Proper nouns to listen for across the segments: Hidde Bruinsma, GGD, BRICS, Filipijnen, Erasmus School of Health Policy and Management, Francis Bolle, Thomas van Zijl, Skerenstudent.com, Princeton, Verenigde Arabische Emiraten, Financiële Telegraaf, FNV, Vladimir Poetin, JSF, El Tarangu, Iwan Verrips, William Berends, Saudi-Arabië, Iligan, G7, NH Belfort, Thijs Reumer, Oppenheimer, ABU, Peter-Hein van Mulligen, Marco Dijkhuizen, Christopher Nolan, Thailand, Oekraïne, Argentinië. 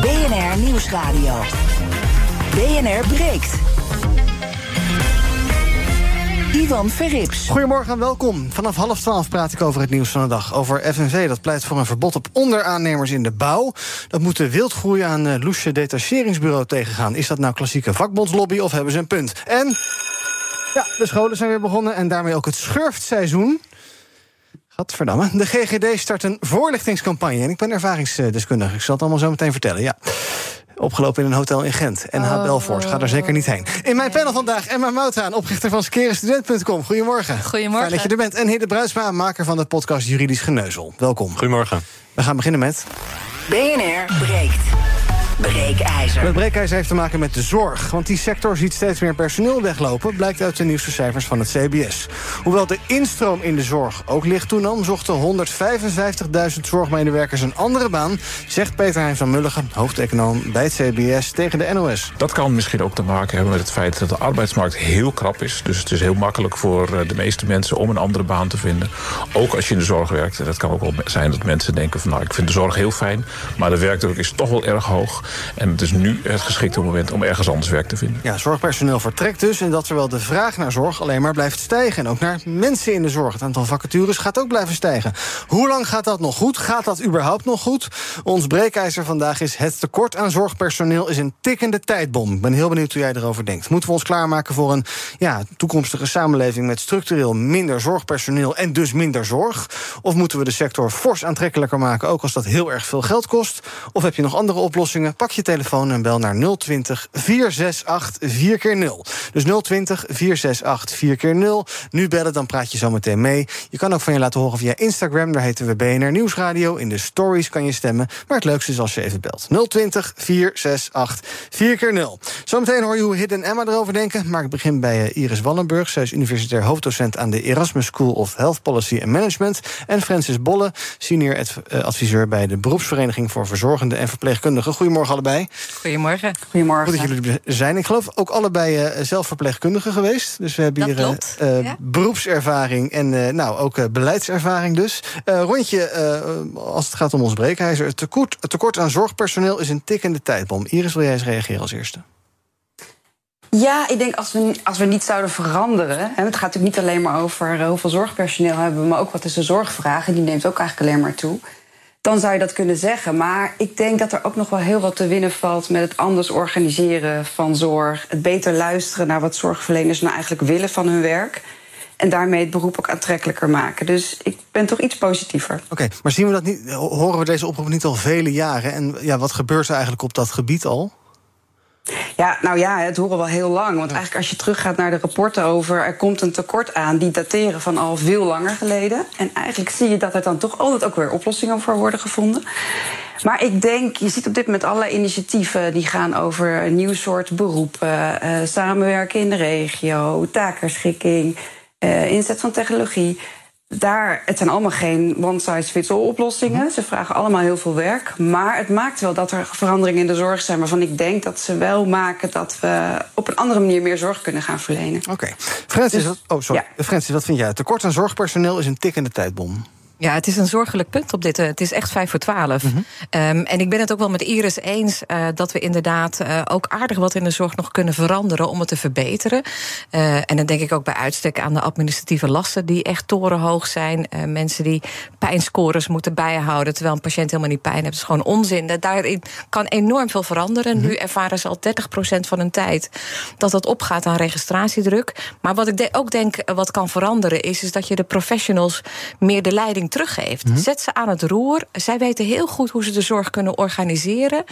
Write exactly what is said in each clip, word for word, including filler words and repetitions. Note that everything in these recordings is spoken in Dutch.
B N R Nieuwsradio. B N R breekt. Iwan Verrips. Goedemorgen en welkom. Vanaf half twaalf praat ik over het nieuws van de dag. Over F N V, dat pleit voor een verbod op onderaannemers in de bouw. Dat moet de wildgroei aan het loesje detacheringsbureau tegengaan. Is dat nou klassieke vakbondslobby of hebben ze een punt? En ja, de scholen zijn weer begonnen en daarmee ook het schurftseizoen. Gadverdamme. De G G D start een voorlichtingscampagne. En ik ben ervaringsdeskundige. Ik zal het allemaal zo meteen vertellen, ja. Opgelopen in een hotel in Gent. N H Belfort. Ga daar zeker niet heen. In mijn panel vandaag Emma Mouthaan, oprichter van Skerenstudent punt com. Goedemorgen. Goedemorgen. Fijn dat je er bent. En Hidde Bruinsma, maker van de podcast Juridisch Geneuzel. Welkom. Goedemorgen. We gaan beginnen met B N R breekt. Breekijzer. Het breekijzer heeft te maken met de zorg. Want die sector ziet steeds meer personeel weglopen, blijkt uit de nieuwste cijfers van het C B S. Hoewel de instroom in de zorg ook licht toenam, zochten honderdvijfenvijftigduizend zorgmedewerkers een andere baan, zegt Peter-Hein van Mulligen, hoofdeconoom bij het C B S, tegen de N O S. Dat kan misschien ook te maken hebben met het feit dat de arbeidsmarkt heel krap is. Dus het is heel makkelijk voor de meeste mensen om een andere baan te vinden. Ook als je in de zorg werkt. En dat kan ook wel zijn dat mensen denken van nou, ik vind de zorg heel fijn, maar de werkdruk is toch wel erg hoog. En het is nu het geschikte moment om ergens anders werk te vinden. Ja, zorgpersoneel vertrekt dus. En dat terwijl de vraag naar zorg alleen maar blijft stijgen. En ook naar mensen in de zorg. Het aantal vacatures gaat ook blijven stijgen. Hoe lang gaat dat nog goed? Gaat dat überhaupt nog goed? Ons breekijzer vandaag is: het tekort aan zorgpersoneel is een tikkende tijdbom. Ik ben heel benieuwd hoe jij erover denkt. Moeten we ons klaarmaken voor een ja, toekomstige samenleving met structureel minder zorgpersoneel en dus minder zorg? Of moeten we de sector fors aantrekkelijker maken, ook als dat heel erg veel geld kost? Of heb je nog andere oplossingen? Pak je telefoon en bel naar nul twintig, vier zes acht, vier keer nul. Dus nul twintig, vier zes acht, vier keer nul. Nu bellen, dan praat je zo meteen mee. Je kan ook van je laten horen via Instagram. Daar heten we B N R Nieuwsradio. In de stories kan je stemmen. Maar het leukste is als je even belt. nul twintig, vier zes acht, vier keer nul. Zometeen hoor je hoe Hidde en Emma erover denken. Maar ik begin bij Iris Wallenburg. Zij is universitair hoofddocent aan de Erasmus School of Health Policy and Management. En Francis Bolle, senior adv- adviseur bij de beroepsvereniging voor verzorgende en verpleegkundigen. Goedemorgen allebei. Goedemorgen. Goedemorgen. Goed dat jullie er zijn. Ik geloof ook allebei uh, zelf verpleegkundige geweest. Dus we hebben dat hier klopt, uh, ja. beroepservaring en uh, nou ook uh, beleidservaring dus. Uh, rondje, uh, als het gaat om ons breekijzer. Het tekort, het tekort aan zorgpersoneel is een tikkende tijdbom. Iris, wil jij eens reageren als eerste? Ja, ik denk als we, als we niet zouden veranderen. Hè, het gaat natuurlijk niet alleen maar over uh, hoeveel zorgpersoneel hebben we, maar ook wat is de zorgvraag. En die neemt ook eigenlijk alleen maar toe. Dan zou je dat kunnen zeggen. Maar ik denk dat er ook nog wel heel wat te winnen valt met het anders organiseren van zorg. Het beter luisteren naar wat zorgverleners nou eigenlijk willen van hun werk. En daarmee het beroep ook aantrekkelijker maken. Dus ik ben toch iets positiever. Oké, okay, maar zien we dat niet? Horen we deze oproep niet al vele jaren? En ja, wat gebeurt er eigenlijk op dat gebied al? Ja, nou ja, het horen we al heel lang. Want eigenlijk als je teruggaat naar de rapporten over er komt een tekort aan, die dateren van al veel langer geleden. En eigenlijk zie je dat er dan toch altijd ook weer oplossingen voor worden gevonden. Maar ik denk, je ziet op dit moment allerlei initiatieven die gaan over een nieuw soort beroepen, uh, samenwerken in de regio, taakherschikking, uh, inzet van technologie. Daar, het zijn allemaal geen one-size-fits-all oplossingen. Ze vragen allemaal heel veel werk. Maar het maakt wel dat er veranderingen in de zorg zijn, waarvan ik denk dat ze wel maken dat we op een andere manier meer zorg kunnen gaan verlenen. Oké. Okay. Francis, dus, oh, sorry. Ja. Francis, wat vind jij? Tekort aan zorgpersoneel is een tikkende tijdbom. Ja, het is een zorgelijk punt op dit. Het is echt vijf voor twaalf. Mm-hmm. Um, en ik ben het ook wel met Iris eens uh, dat we inderdaad uh, ook aardig wat in de zorg nog kunnen veranderen om het te verbeteren. Uh, en dan denk ik ook bij uitstek aan de administratieve lasten die echt torenhoog zijn. Uh, mensen die pijnscorers moeten bijhouden terwijl een patiënt helemaal niet pijn heeft. Dat is gewoon onzin. Dat daarin kan enorm veel veranderen. Mm-hmm. Nu ervaren ze al dertig procent van hun tijd dat dat opgaat aan registratiedruk. Maar wat ik de- ook denk wat kan veranderen is, is dat je de professionals meer de leiding belasting teruggeeft. Mm-hmm. Zet ze aan het roer. Zij weten heel goed hoe ze de zorg kunnen organiseren.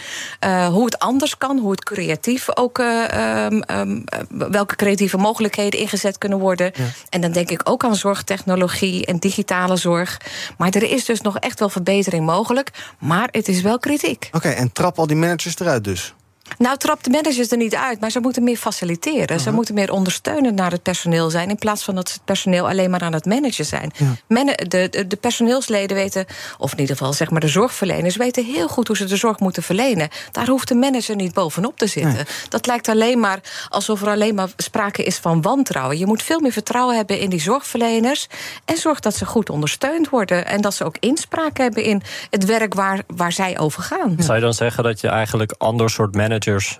Uh, hoe het anders kan. Hoe het creatief ook... Uh, um, um, welke creatieve mogelijkheden ingezet kunnen worden. Ja. En dan denk ik ook aan zorgtechnologie en digitale zorg. Maar er is dus nog echt wel verbetering mogelijk. Maar het is wel kritiek. Oké, okay, en trap al die managers eruit dus? Nou, trap de managers er niet uit, maar ze moeten meer faciliteren. Uh-huh. Ze moeten meer ondersteunend naar het personeel zijn, in plaats van dat ze het personeel alleen maar aan het managen zijn. Ja. Men, de, de, de personeelsleden weten, of in ieder geval zeg maar de zorgverleners, weten heel goed hoe ze de zorg moeten verlenen. Daar hoeft de manager niet bovenop te zitten. Nee. Dat lijkt alleen maar alsof er alleen maar sprake is van wantrouwen. Je moet veel meer vertrouwen hebben in die zorgverleners en zorg dat ze goed ondersteund worden en dat ze ook inspraak hebben in het werk waar, waar zij over gaan. Ja. Zou je dan zeggen dat je eigenlijk ander soort managers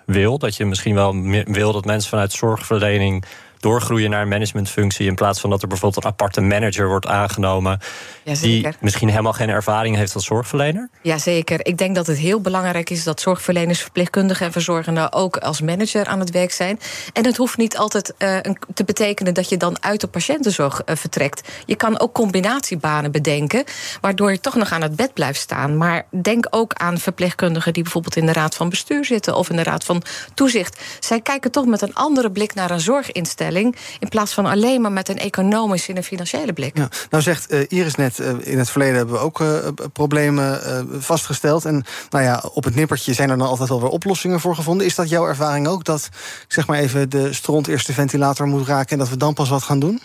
wil, dat je misschien wel wil dat mensen vanuit zorgverlening doorgroeien naar een managementfunctie, in plaats van dat er bijvoorbeeld een aparte manager wordt aangenomen, die misschien helemaal geen ervaring heeft als zorgverlener? Jazeker. Ik denk dat het heel belangrijk is dat zorgverleners, verpleegkundigen en verzorgenden ook als manager aan het werk zijn. En het hoeft niet altijd uh, te betekenen dat je dan uit de patiëntenzorg uh, vertrekt. Je kan ook combinatiebanen bedenken, waardoor je toch nog aan het bed blijft staan. Maar denk ook aan verpleegkundigen die bijvoorbeeld in de raad van bestuur zitten of in de raad van toezicht. Zij kijken toch met een andere blik naar een zorginstelling, in plaats van alleen maar met een economische en een financiële blik. Ja, nou zegt uh, Iris net, uh, in het verleden hebben we ook uh, problemen uh, vastgesteld. En nou ja, op het nippertje zijn er dan altijd wel weer oplossingen voor gevonden. Is dat jouw ervaring ook, dat zeg maar even de stront eerst de ventilator moet raken en dat we dan pas wat gaan doen?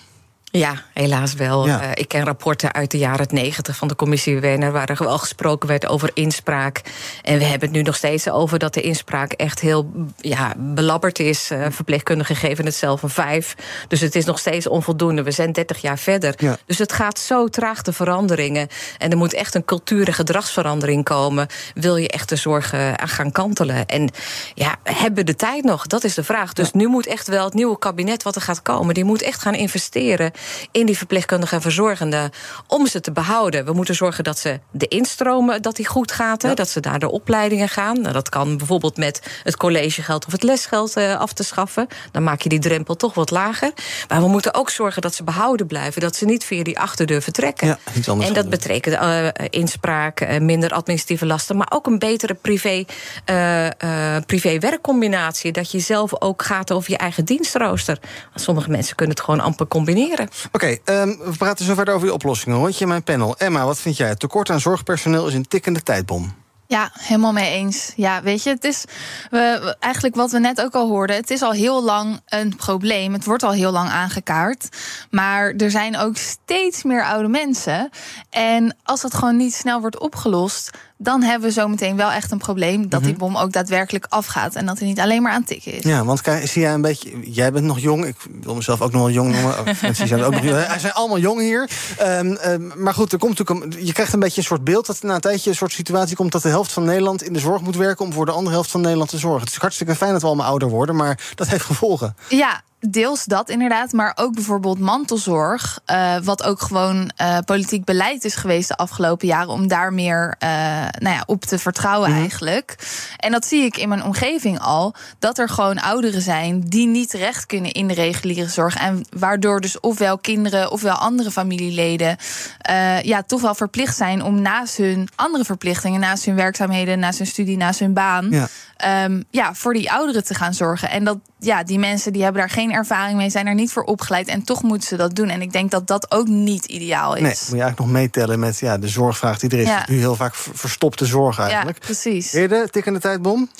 Ja, helaas wel. Ja. Uh, ik ken rapporten uit de jaren negentig van de commissie W N R... waar er wel gesproken werd over inspraak. En we hebben het nu nog steeds over dat de inspraak echt heel ja, belabberd is. Uh, verpleegkundigen geven het zelf een vijf. Dus het is nog steeds onvoldoende. We zijn dertig jaar verder. Ja. Dus het gaat zo traag, de veranderingen. En er moet echt een cultuur- en gedragsverandering komen. Wil je echt de zorg uh, aan gaan kantelen? En ja, hebben we de tijd nog? Dat is de vraag. Dus ja. Nu moet echt wel het nieuwe kabinet wat er gaat komen, die moet echt gaan investeren in die verpleegkundigen en verzorgenden, om ze te behouden. We moeten zorgen dat ze de instromen, dat die goed gaat, ja. dat ze daar de opleidingen gaan. Nou, dat kan bijvoorbeeld met het collegegeld of het lesgeld uh, af te schaffen. Dan maak je die drempel toch wat lager. Maar we moeten ook zorgen dat ze behouden blijven, dat ze niet via die achterdeur vertrekken. Ja, iets anders en dat betekent uh, inspraak, uh, minder administratieve lasten, maar ook een betere privé, uh, uh, privé-werkcombinatie. Dat je zelf ook gaat over je eigen dienstrooster. Want sommige mensen kunnen het gewoon amper combineren. Oké, okay, um, we praten zo verder over die oplossingen. Rondje in mijn panel. Emma, wat vind jij? Het tekort aan zorgpersoneel is een tikkende tijdbom. Ja, helemaal mee eens. Ja, weet je, het is we, eigenlijk wat we net ook al hoorden. Het is al heel lang een probleem. Het wordt al heel lang aangekaart. Maar er zijn ook steeds meer oude mensen. En als dat gewoon niet snel wordt opgelost, dan hebben we zometeen wel echt een probleem dat die bom ook daadwerkelijk afgaat en dat hij niet alleen maar aan het tikken is. Ja, want kijk, zie jij een beetje, jij bent nog jong, ik wil mezelf ook nog wel jong noemen. Oh, mensen zijn ook nog jong. Hij zijn allemaal jong hier. Um, um, maar goed, er komt natuurlijk een, je krijgt een beetje een soort beeld dat na een tijdje een soort situatie komt dat de helft van Nederland in de zorg moet werken om voor de andere helft van Nederland te zorgen. Het is hartstikke fijn dat we allemaal ouder worden, maar dat heeft gevolgen. Ja. Deels dat inderdaad, maar ook bijvoorbeeld mantelzorg, uh, wat ook gewoon uh, politiek beleid is geweest de afgelopen jaren, om daar meer uh, nou ja, op te vertrouwen ja. eigenlijk. En dat zie ik in mijn omgeving al, dat er gewoon ouderen zijn die niet terecht kunnen in de reguliere zorg en waardoor dus ofwel kinderen ofwel andere familieleden uh, ja, toch wel verplicht zijn om naast hun andere verplichtingen, naast hun werkzaamheden, naast hun studie, naast hun baan, ja. Um, ja, voor die ouderen te gaan zorgen. En dat ja, die mensen die hebben daar geen ervaring mee, zijn er niet voor opgeleid en toch moeten ze dat doen. En ik denk dat dat ook niet ideaal is. Nee, moet je eigenlijk nog meetellen met ja, de zorgvraag die er is. Ja. Nu heel vaak verstopte zorg eigenlijk. Ja, precies. Hidde, tikkende tijdbom?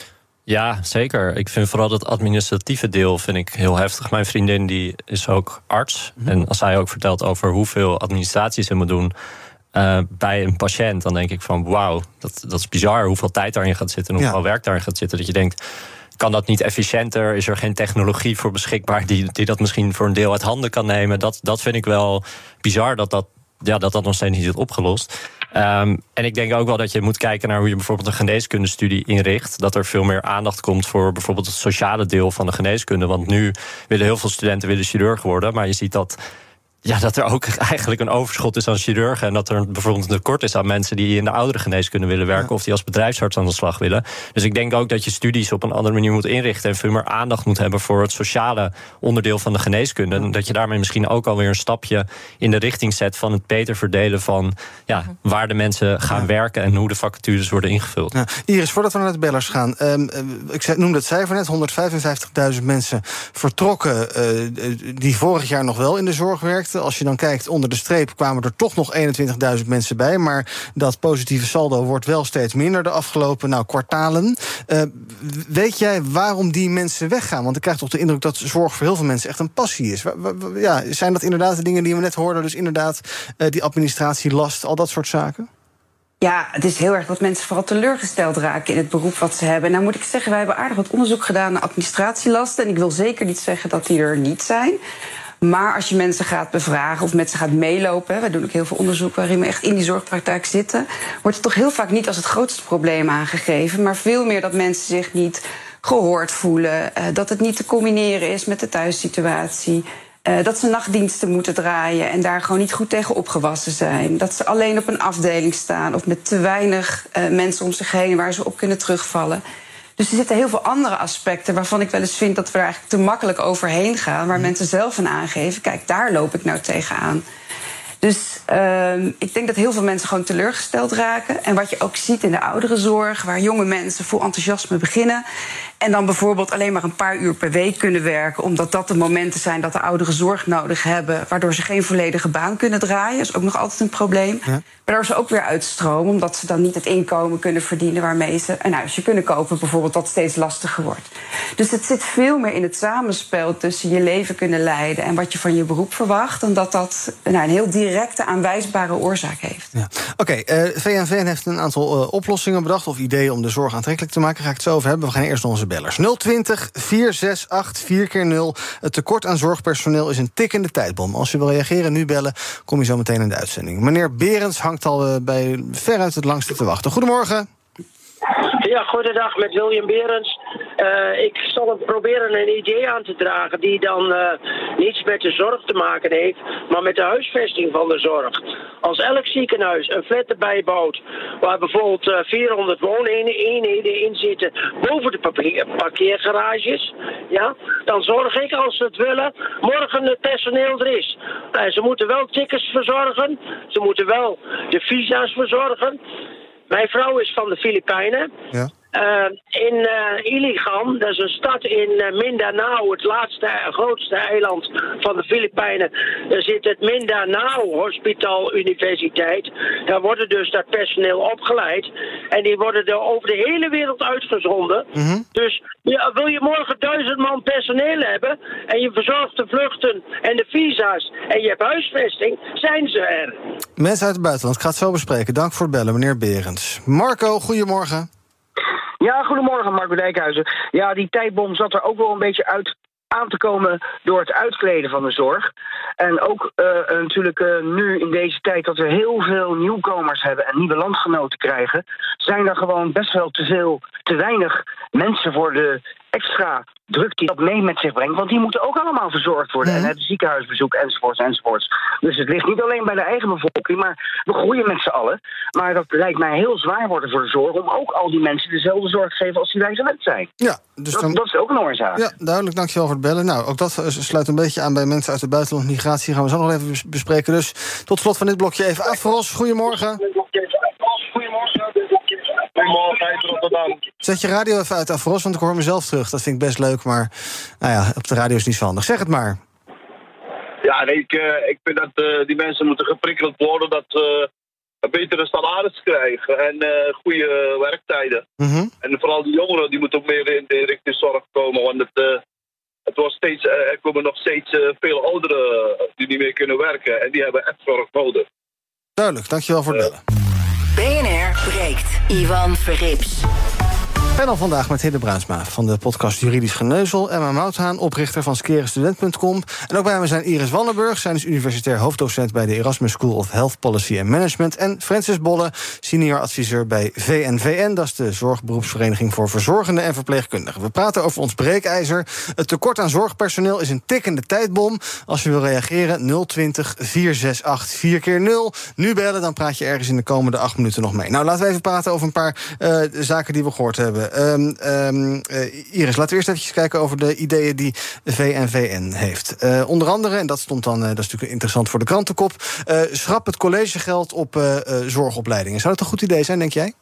Ja, zeker. Ik vind vooral dat administratieve deel vind ik heel heftig. Mijn vriendin die is ook arts. Mm-hmm. En als zij ook vertelt over hoeveel administratie ze moet doen Uh, bij een patiënt, dan denk ik van wauw, dat, dat is bizar hoeveel tijd daarin gaat zitten en hoeveel ja. werk daarin gaat zitten. Dat je denkt, kan dat niet efficiënter? Is er geen technologie voor beschikbaar die, die dat misschien voor een deel uit handen kan nemen? Dat, dat vind ik wel bizar dat dat, ja, dat, dat nog steeds niet is opgelost. Um, en ik denk ook wel dat je moet kijken naar hoe je bijvoorbeeld een geneeskundestudie inricht. Dat er veel meer aandacht komt voor bijvoorbeeld het sociale deel van de geneeskunde. Want nu willen heel veel studenten willen chirurg worden, maar je ziet dat Ja, dat er ook eigenlijk een overschot is aan chirurgen. En dat er bijvoorbeeld een tekort is aan mensen die in de ouderengeneeskunde willen werken. Ja. Of die als bedrijfsarts aan de slag willen. Dus ik denk ook dat je studies op een andere manier moet inrichten. En veel meer aandacht moet hebben voor het sociale onderdeel van de geneeskunde. En dat je daarmee misschien ook alweer een stapje in de richting zet van het beter verdelen van ja, waar de mensen gaan ja. werken. En hoe de vacatures worden ingevuld. Ja. Iris, voordat we naar de bellers gaan. Um, ik noemde het cijfer net. honderdvijfenvijftigduizend mensen vertrokken uh, die vorig jaar nog wel in de zorg werkten. Als je dan kijkt, onder de streep kwamen er toch nog eenentwintigduizend mensen bij. Maar dat positieve saldo wordt wel steeds minder de afgelopen nou, kwartalen. Uh, weet jij waarom die mensen weggaan? Want ik krijg toch de indruk dat zorg voor heel veel mensen echt een passie is. Ja, zijn dat inderdaad de dingen die we net hoorden? Dus inderdaad uh, die administratielast, al dat soort zaken? Ja, het is heel erg dat mensen vooral teleurgesteld raken in het beroep wat ze hebben. Nou moet ik zeggen, wij hebben aardig wat onderzoek gedaan naar administratielasten. En ik wil zeker niet zeggen dat die er niet zijn. Maar als je mensen gaat bevragen of met ze gaat meelopen... wij doen ook heel veel onderzoek waarin we echt in die zorgpraktijk zitten... wordt het toch heel vaak niet als het grootste probleem aangegeven... maar veel meer dat mensen zich niet gehoord voelen... dat het niet te combineren is met de thuissituatie... dat ze nachtdiensten moeten draaien en daar gewoon niet goed tegen opgewassen zijn... dat ze alleen op een afdeling staan of met te weinig mensen om zich heen... waar ze op kunnen terugvallen... Dus er zitten heel veel andere aspecten waarvan ik wel eens vind... dat we er eigenlijk te makkelijk overheen gaan... waar mm. mensen zelf van aangeven, kijk, daar loop ik nou tegenaan. Dus uh, ik denk dat heel veel mensen gewoon teleurgesteld raken. En wat je ook ziet in de ouderenzorg... waar jonge mensen vol enthousiasme beginnen... en dan bijvoorbeeld alleen maar een paar uur per week kunnen werken... omdat dat de momenten zijn dat de ouderen zorg nodig hebben... waardoor ze geen volledige baan kunnen draaien. Dat is ook nog altijd een probleem. Ja. Waardoor ze ook weer uitstromen... omdat ze dan niet het inkomen kunnen verdienen... waarmee ze een huisje kunnen kopen, bijvoorbeeld, dat steeds lastiger wordt. Dus het zit veel meer in het samenspel tussen je leven kunnen leiden... en wat je van je beroep verwacht... dan dat dat nou, een heel directe, aanwijsbare oorzaak heeft. Ja. Oké, okay, uh, V en V N heeft een aantal uh, oplossingen bedacht... of ideeën om de zorg aantrekkelijk te maken. Daar ga ik het zo over hebben. We gaan eerst naar onze nul twintig, vier zes acht, vier keer nul. Het tekort aan zorgpersoneel is een tikkende tijdbom. Als je wil reageren, nu bellen, kom je zo meteen in de uitzending. Meneer Berends hangt al bij veruit het langste te wachten. Goedemorgen. Ja, goedendag, met William Berends. Uh, ik zal hem proberen een idee aan te dragen die dan uh, niets met de zorg te maken heeft, maar met de huisvesting van de zorg. Als elk ziekenhuis een flat erbij bouwt, waar bijvoorbeeld uh, vierhonderd wooneenheden in zitten, boven de papier, parkeergarages, ja, dan zorg ik, als ze het willen, morgen het personeel er is. Uh, ze moeten wel tickets verzorgen, ze moeten wel de visa's verzorgen. Mijn vrouw is van de Filipijnen. Ja. Uh, in uh, Iligan, dat is een stad in uh, Mindanao, het laatste grootste eiland van de Filipijnen, daar zit het Mindanao Hospital Universiteit. Daar worden dus dat personeel opgeleid. En die worden er over de hele wereld uitgezonden. Mm-hmm. Dus ja, wil je morgen duizend man personeel hebben en je verzorgt de vluchten en de visa's en je hebt huisvesting, zijn ze er. Mensen uit het buitenland, ik ga het zo bespreken. Dank voor het bellen, meneer Berends. Marco, goedemorgen. Ja, goedemorgen, Marco Dijkhuizen. Ja, die tijdbom zat er ook wel een beetje uit aan te komen door het uitkleden van de zorg. En ook uh, natuurlijk uh, nu in deze tijd dat we heel veel nieuwkomers hebben en nieuwe landgenoten krijgen, zijn er gewoon best wel te veel, te weinig mensen voor de extra druk die dat mee met zich brengt. Want die moeten ook allemaal verzorgd worden. Nee. En het ziekenhuisbezoek enzovoorts enzovoorts. Dus het ligt niet alleen bij de eigen bevolking, maar we groeien met z'n allen. Maar dat lijkt mij heel zwaar worden voor de zorg om ook al die mensen dezelfde zorg te geven als die wij gewend zijn. Ja, dus dat, dan... dat is ook een oorzaak. Ja, duidelijk. Dankjewel voor het bellen. Nou, ook dat sluit een beetje aan bij mensen uit de buitenland. Migratie gaan we zo nog even bespreken. Dus tot slot van dit blokje even Afros. Goedemorgen. Goedemorgen. Goedemorgen uit Rotterdam. Zet je radio even uit, Afros, want ik hoor mezelf terug. Dat vind ik best leuk, maar nou ja, op de radio is niet zo handig. Zeg het maar. Ja, nee, ik, uh, ik vind dat uh, die mensen moeten geprikkeld worden... dat ze uh, betere salaris krijgen en uh, goede werktijden. Mm-hmm. En vooral die jongeren, die moeten ook meer in de richting zorg komen. Want het, uh, het was steeds, uh, er komen nog steeds uh, veel ouderen die niet meer kunnen werken. En die hebben echt zorg nodig. Duidelijk, dankjewel voor het bellen. Uh, B N R breekt. Iwan Verrips. Panel vandaag met Hidde Bruinsma van de podcast Juridisch Geneuzel, Emma Mouthaan, oprichter van Skerenstudent punt com. En ook bij mij zijn Iris Wallenburg, zij is universitair hoofddocent bij de Erasmus School of Health Policy and Management. En Francis Bolle, senior adviseur bij V en V N, dat is de Zorgberoepsvereniging voor Verzorgenden en Verpleegkundigen. We praten over ons breekijzer. Het tekort aan zorgpersoneel is een tikkende tijdbom. Als je wil reageren, nul twintig, vier zes acht, vier keer nul. Nu bellen, dan praat je ergens in de komende acht minuten nog mee. Nou, laten we even praten over een paar uh, zaken die we gehoord hebben. Um, um, uh, Iris, laten we eerst even kijken over de ideeën die de V en V N heeft. Uh, onder andere, en dat stond dan, uh, dat is natuurlijk interessant voor de krantenkop, Uh, schrap het collegegeld op uh, uh, zorgopleidingen. Zou dat een goed idee zijn, denk jij?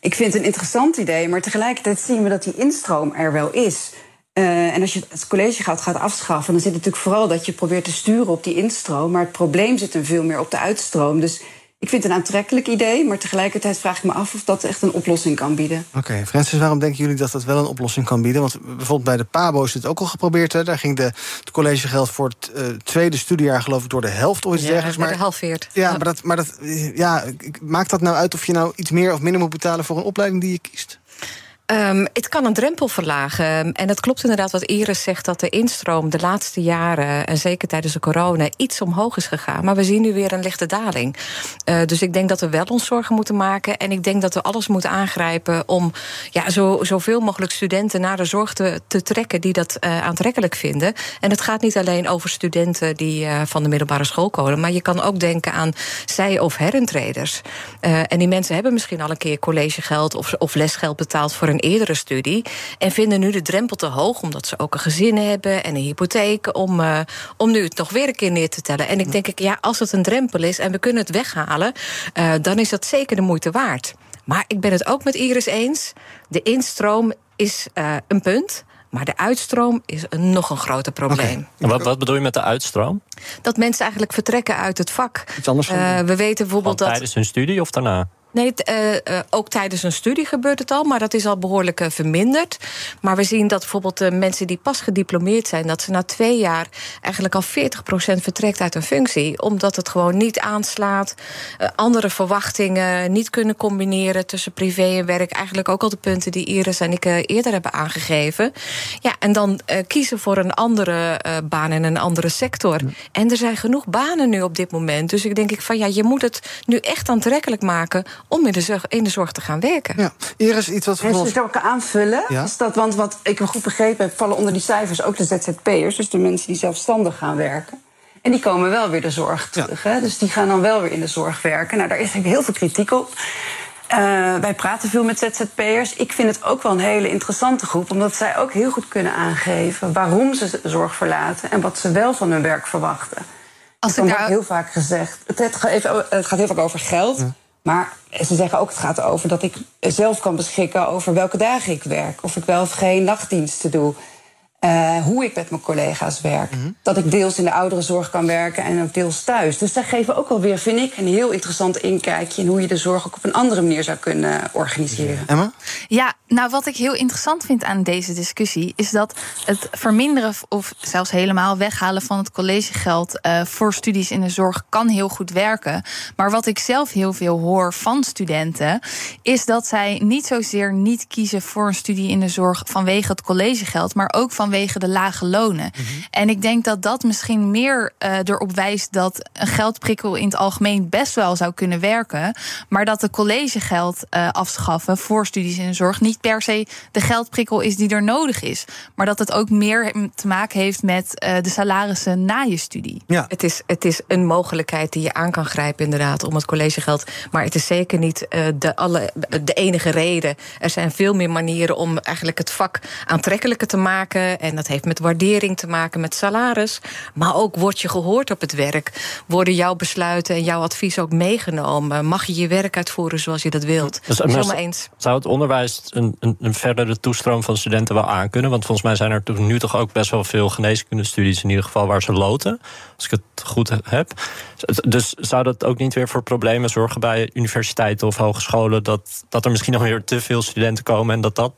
Ik vind het een interessant idee, maar tegelijkertijd zien we dat die instroom er wel is. Uh, en als je het collegegeld gaat afschaffen, dan zit het natuurlijk vooral dat je probeert te sturen op die instroom, maar het probleem zit er veel meer op de uitstroom. Dus ik vind het een aantrekkelijk idee, maar tegelijkertijd vraag ik me af of dat echt een oplossing kan bieden. Oké, okay, Francis, waarom denken jullie dat dat wel een oplossing kan bieden? Want bijvoorbeeld bij de P A B O is het ook al geprobeerd. Hè? Daar ging de, het collegegeld voor het uh, tweede studiejaar, geloof ik, door de helft of iets ja, dergelijks. Maar gehalveerd. Ja, ja, maar dat, maar dat, ja, maakt dat nou uit of je nou iets meer of minder moet betalen voor een opleiding die je kiest? Um, het kan een drempel verlagen. En dat klopt inderdaad wat Iris zegt, dat de instroom de laatste jaren, en zeker tijdens de corona, iets omhoog is gegaan. Maar we zien nu weer een lichte daling. Uh, dus ik denk dat we wel ons zorgen moeten maken. En ik denk dat we alles moeten aangrijpen om ja, zo, zoveel mogelijk studenten naar de zorg te, te trekken die dat uh, aantrekkelijk vinden. En het gaat niet alleen over studenten die uh, van de middelbare school komen, maar je kan ook denken aan zij- of herentreders. Uh, en die mensen hebben misschien al een keer collegegeld of, of lesgeld betaald voor een eerdere studie en vinden nu de drempel te hoog omdat ze ook een gezin hebben en een hypotheek om, uh, om nu het nog weer een keer neer te tellen. En ik denk, ik, ja, als het een drempel is en we kunnen het weghalen, uh, dan is dat zeker de moeite waard. Maar ik ben het ook met Iris eens. De instroom is uh, een punt, maar de uitstroom is een nog een groter probleem. Okay. Wat, wat bedoel je met de uitstroom? Dat mensen eigenlijk vertrekken uit het vak. Iets anders dan uh, we weten bijvoorbeeld dat tijdens hun studie of daarna? Nee, t, uh, uh, ook tijdens een studie gebeurt het al, maar dat is al behoorlijk uh, verminderd. Maar we zien dat bijvoorbeeld uh, mensen die pas gediplomeerd zijn, dat ze na twee jaar eigenlijk al veertig procent vertrekt uit hun functie, omdat het gewoon niet aanslaat. Uh, andere verwachtingen niet kunnen combineren tussen privé en werk. Eigenlijk ook al de punten die Iris en ik uh, eerder hebben aangegeven. Ja, en dan uh, kiezen voor een andere uh, baan en een andere sector. Ja. En er zijn genoeg banen nu op dit moment. Dus ik denk ik van ja, je moet het nu echt aantrekkelijk maken om in de, zorg, in de zorg te gaan werken. Ja. Iris, iets wat voor ons... Zou ik aanvullen? Ja? Is dat, want wat ik goed begrepen heb, vallen onder die cijfers ook de Z Z P'ers, dus de mensen die zelfstandig gaan werken. En die komen wel weer de zorg terug. Ja. Hè? Dus die gaan dan wel weer in de zorg werken. Nou, daar is eigenlijk heel veel kritiek op. Uh, wij praten veel met Z Z P'ers. Ik vind het ook wel een hele interessante groep, omdat zij ook heel goed kunnen aangeven waarom ze zorg verlaten en wat ze wel van hun werk verwachten. Als dat ik daar... wordt heel vaak gezegd. Het gaat, even, het gaat heel vaak over geld. Ja. Maar ze zeggen ook, het gaat over dat ik zelf kan beschikken over welke dagen ik werk. Of ik wel of geen nachtdiensten doe. Uh, hoe ik met mijn collega's werk. Mm-hmm. Dat ik deels in de ouderenzorg kan werken en ook deels thuis. Dus zij geven ook wel weer, vind ik, een heel interessant inkijkje in hoe je de zorg ook op een andere manier zou kunnen organiseren. Emma? Ja, nou wat ik heel interessant vind aan deze discussie is dat het verminderen of zelfs helemaal weghalen van het collegegeld uh, voor studies in de zorg kan heel goed werken. Maar wat ik zelf heel veel hoor van studenten is dat zij niet zozeer niet kiezen voor een studie in de zorg vanwege het collegegeld, maar ook van vanwege de lage lonen. Mm-hmm. En ik denk dat dat misschien meer uh, erop wijst dat een geldprikkel in het algemeen best wel zou kunnen werken, maar dat de collegegeld uh, afschaffen voor studies in de zorg niet per se de geldprikkel is die er nodig is, maar dat het ook meer te maken heeft met uh, de salarissen na je studie. Ja. Het is, het is een mogelijkheid die je aan kan grijpen inderdaad om het collegegeld, maar het is zeker niet uh, de, alle, de enige reden. Er zijn veel meer manieren om eigenlijk het vak aantrekkelijker te maken. En dat heeft met waardering te maken, met salaris. Maar ook word je gehoord op het werk. Worden jouw besluiten en jouw advies ook meegenomen? Mag je je werk uitvoeren zoals je dat wilt? Dus, Zomaar eens. Zou het onderwijs een, een, een verdere toestroom van studenten wel aankunnen? Want volgens mij zijn er tot nu toch ook best wel veel geneeskundestudies in ieder geval waar ze loten. Als ik het goed heb. Dus zou dat ook niet weer voor problemen zorgen bij universiteiten of hogescholen? Dat, dat er misschien nog weer te veel studenten komen en dat dat...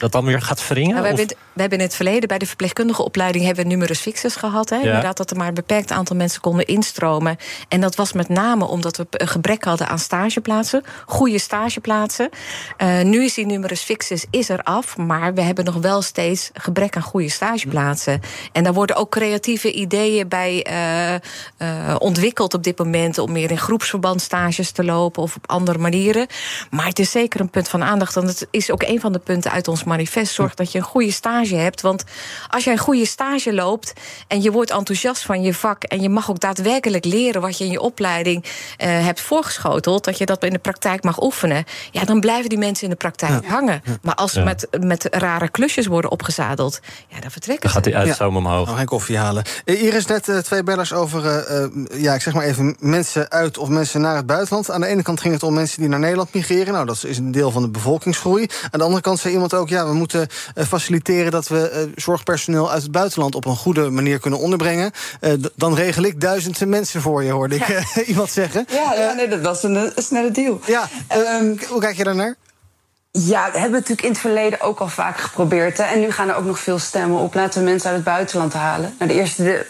dat dan weer gaat wringen? Nou, we, hebben het, we hebben in het verleden bij de verpleegkundige opleiding hebben we numerus fixus gehad. Hè? Ja. Inderdaad dat er maar een beperkt aantal mensen konden instromen. En dat was met name omdat we een gebrek hadden aan stageplaatsen. Goede stageplaatsen. Uh, nu is die numerus fixus is er af. Maar we hebben nog wel steeds gebrek aan goede stageplaatsen. En daar worden ook creatieve ideeën bij uh, uh, ontwikkeld op dit moment. Om meer in groepsverband stages te lopen of op andere manieren. Maar het is zeker een punt van aandacht. En dat is ook een van de punten uit ons manifest. Zorg dat je een goede stage hebt. Want als je een goede stage loopt en je wordt enthousiast van je vak en je mag ook daadwerkelijk leren wat je in je opleiding uh, hebt voorgeschoteld, dat je dat in de praktijk mag oefenen, ja, dan blijven die mensen in de praktijk ja. hangen. Ja. Maar als ze ja. met, met rare klusjes worden opgezadeld, ja, dan vertrekken dan ze. Gaat die uitstoom ja. omhoog. Nou, ga ik koffie halen. Iris, net uh, twee bellers over uh, ja, ik zeg maar even mensen uit of mensen naar het buitenland. Aan de ene kant ging het om mensen die naar Nederland migreren. Nou, dat is een deel van de bevolkingsgroei. Aan de andere kant zei iemand ook, ja, we moeten faciliteren dat we zorgpersoneel uit het buitenland op een goede manier kunnen onderbrengen. Dan regel ik duizenden mensen voor je, hoorde ik ja. iemand zeggen. Ja, ja nee, dat was een snelle deal. Ja, um, hoe kijk je daarnaar? Ja, dat hebben we natuurlijk in het verleden ook al vaak geprobeerd. Hè? En nu gaan er ook nog veel stemmen op. Laten we mensen uit het buitenland halen. Nou, de eerste de,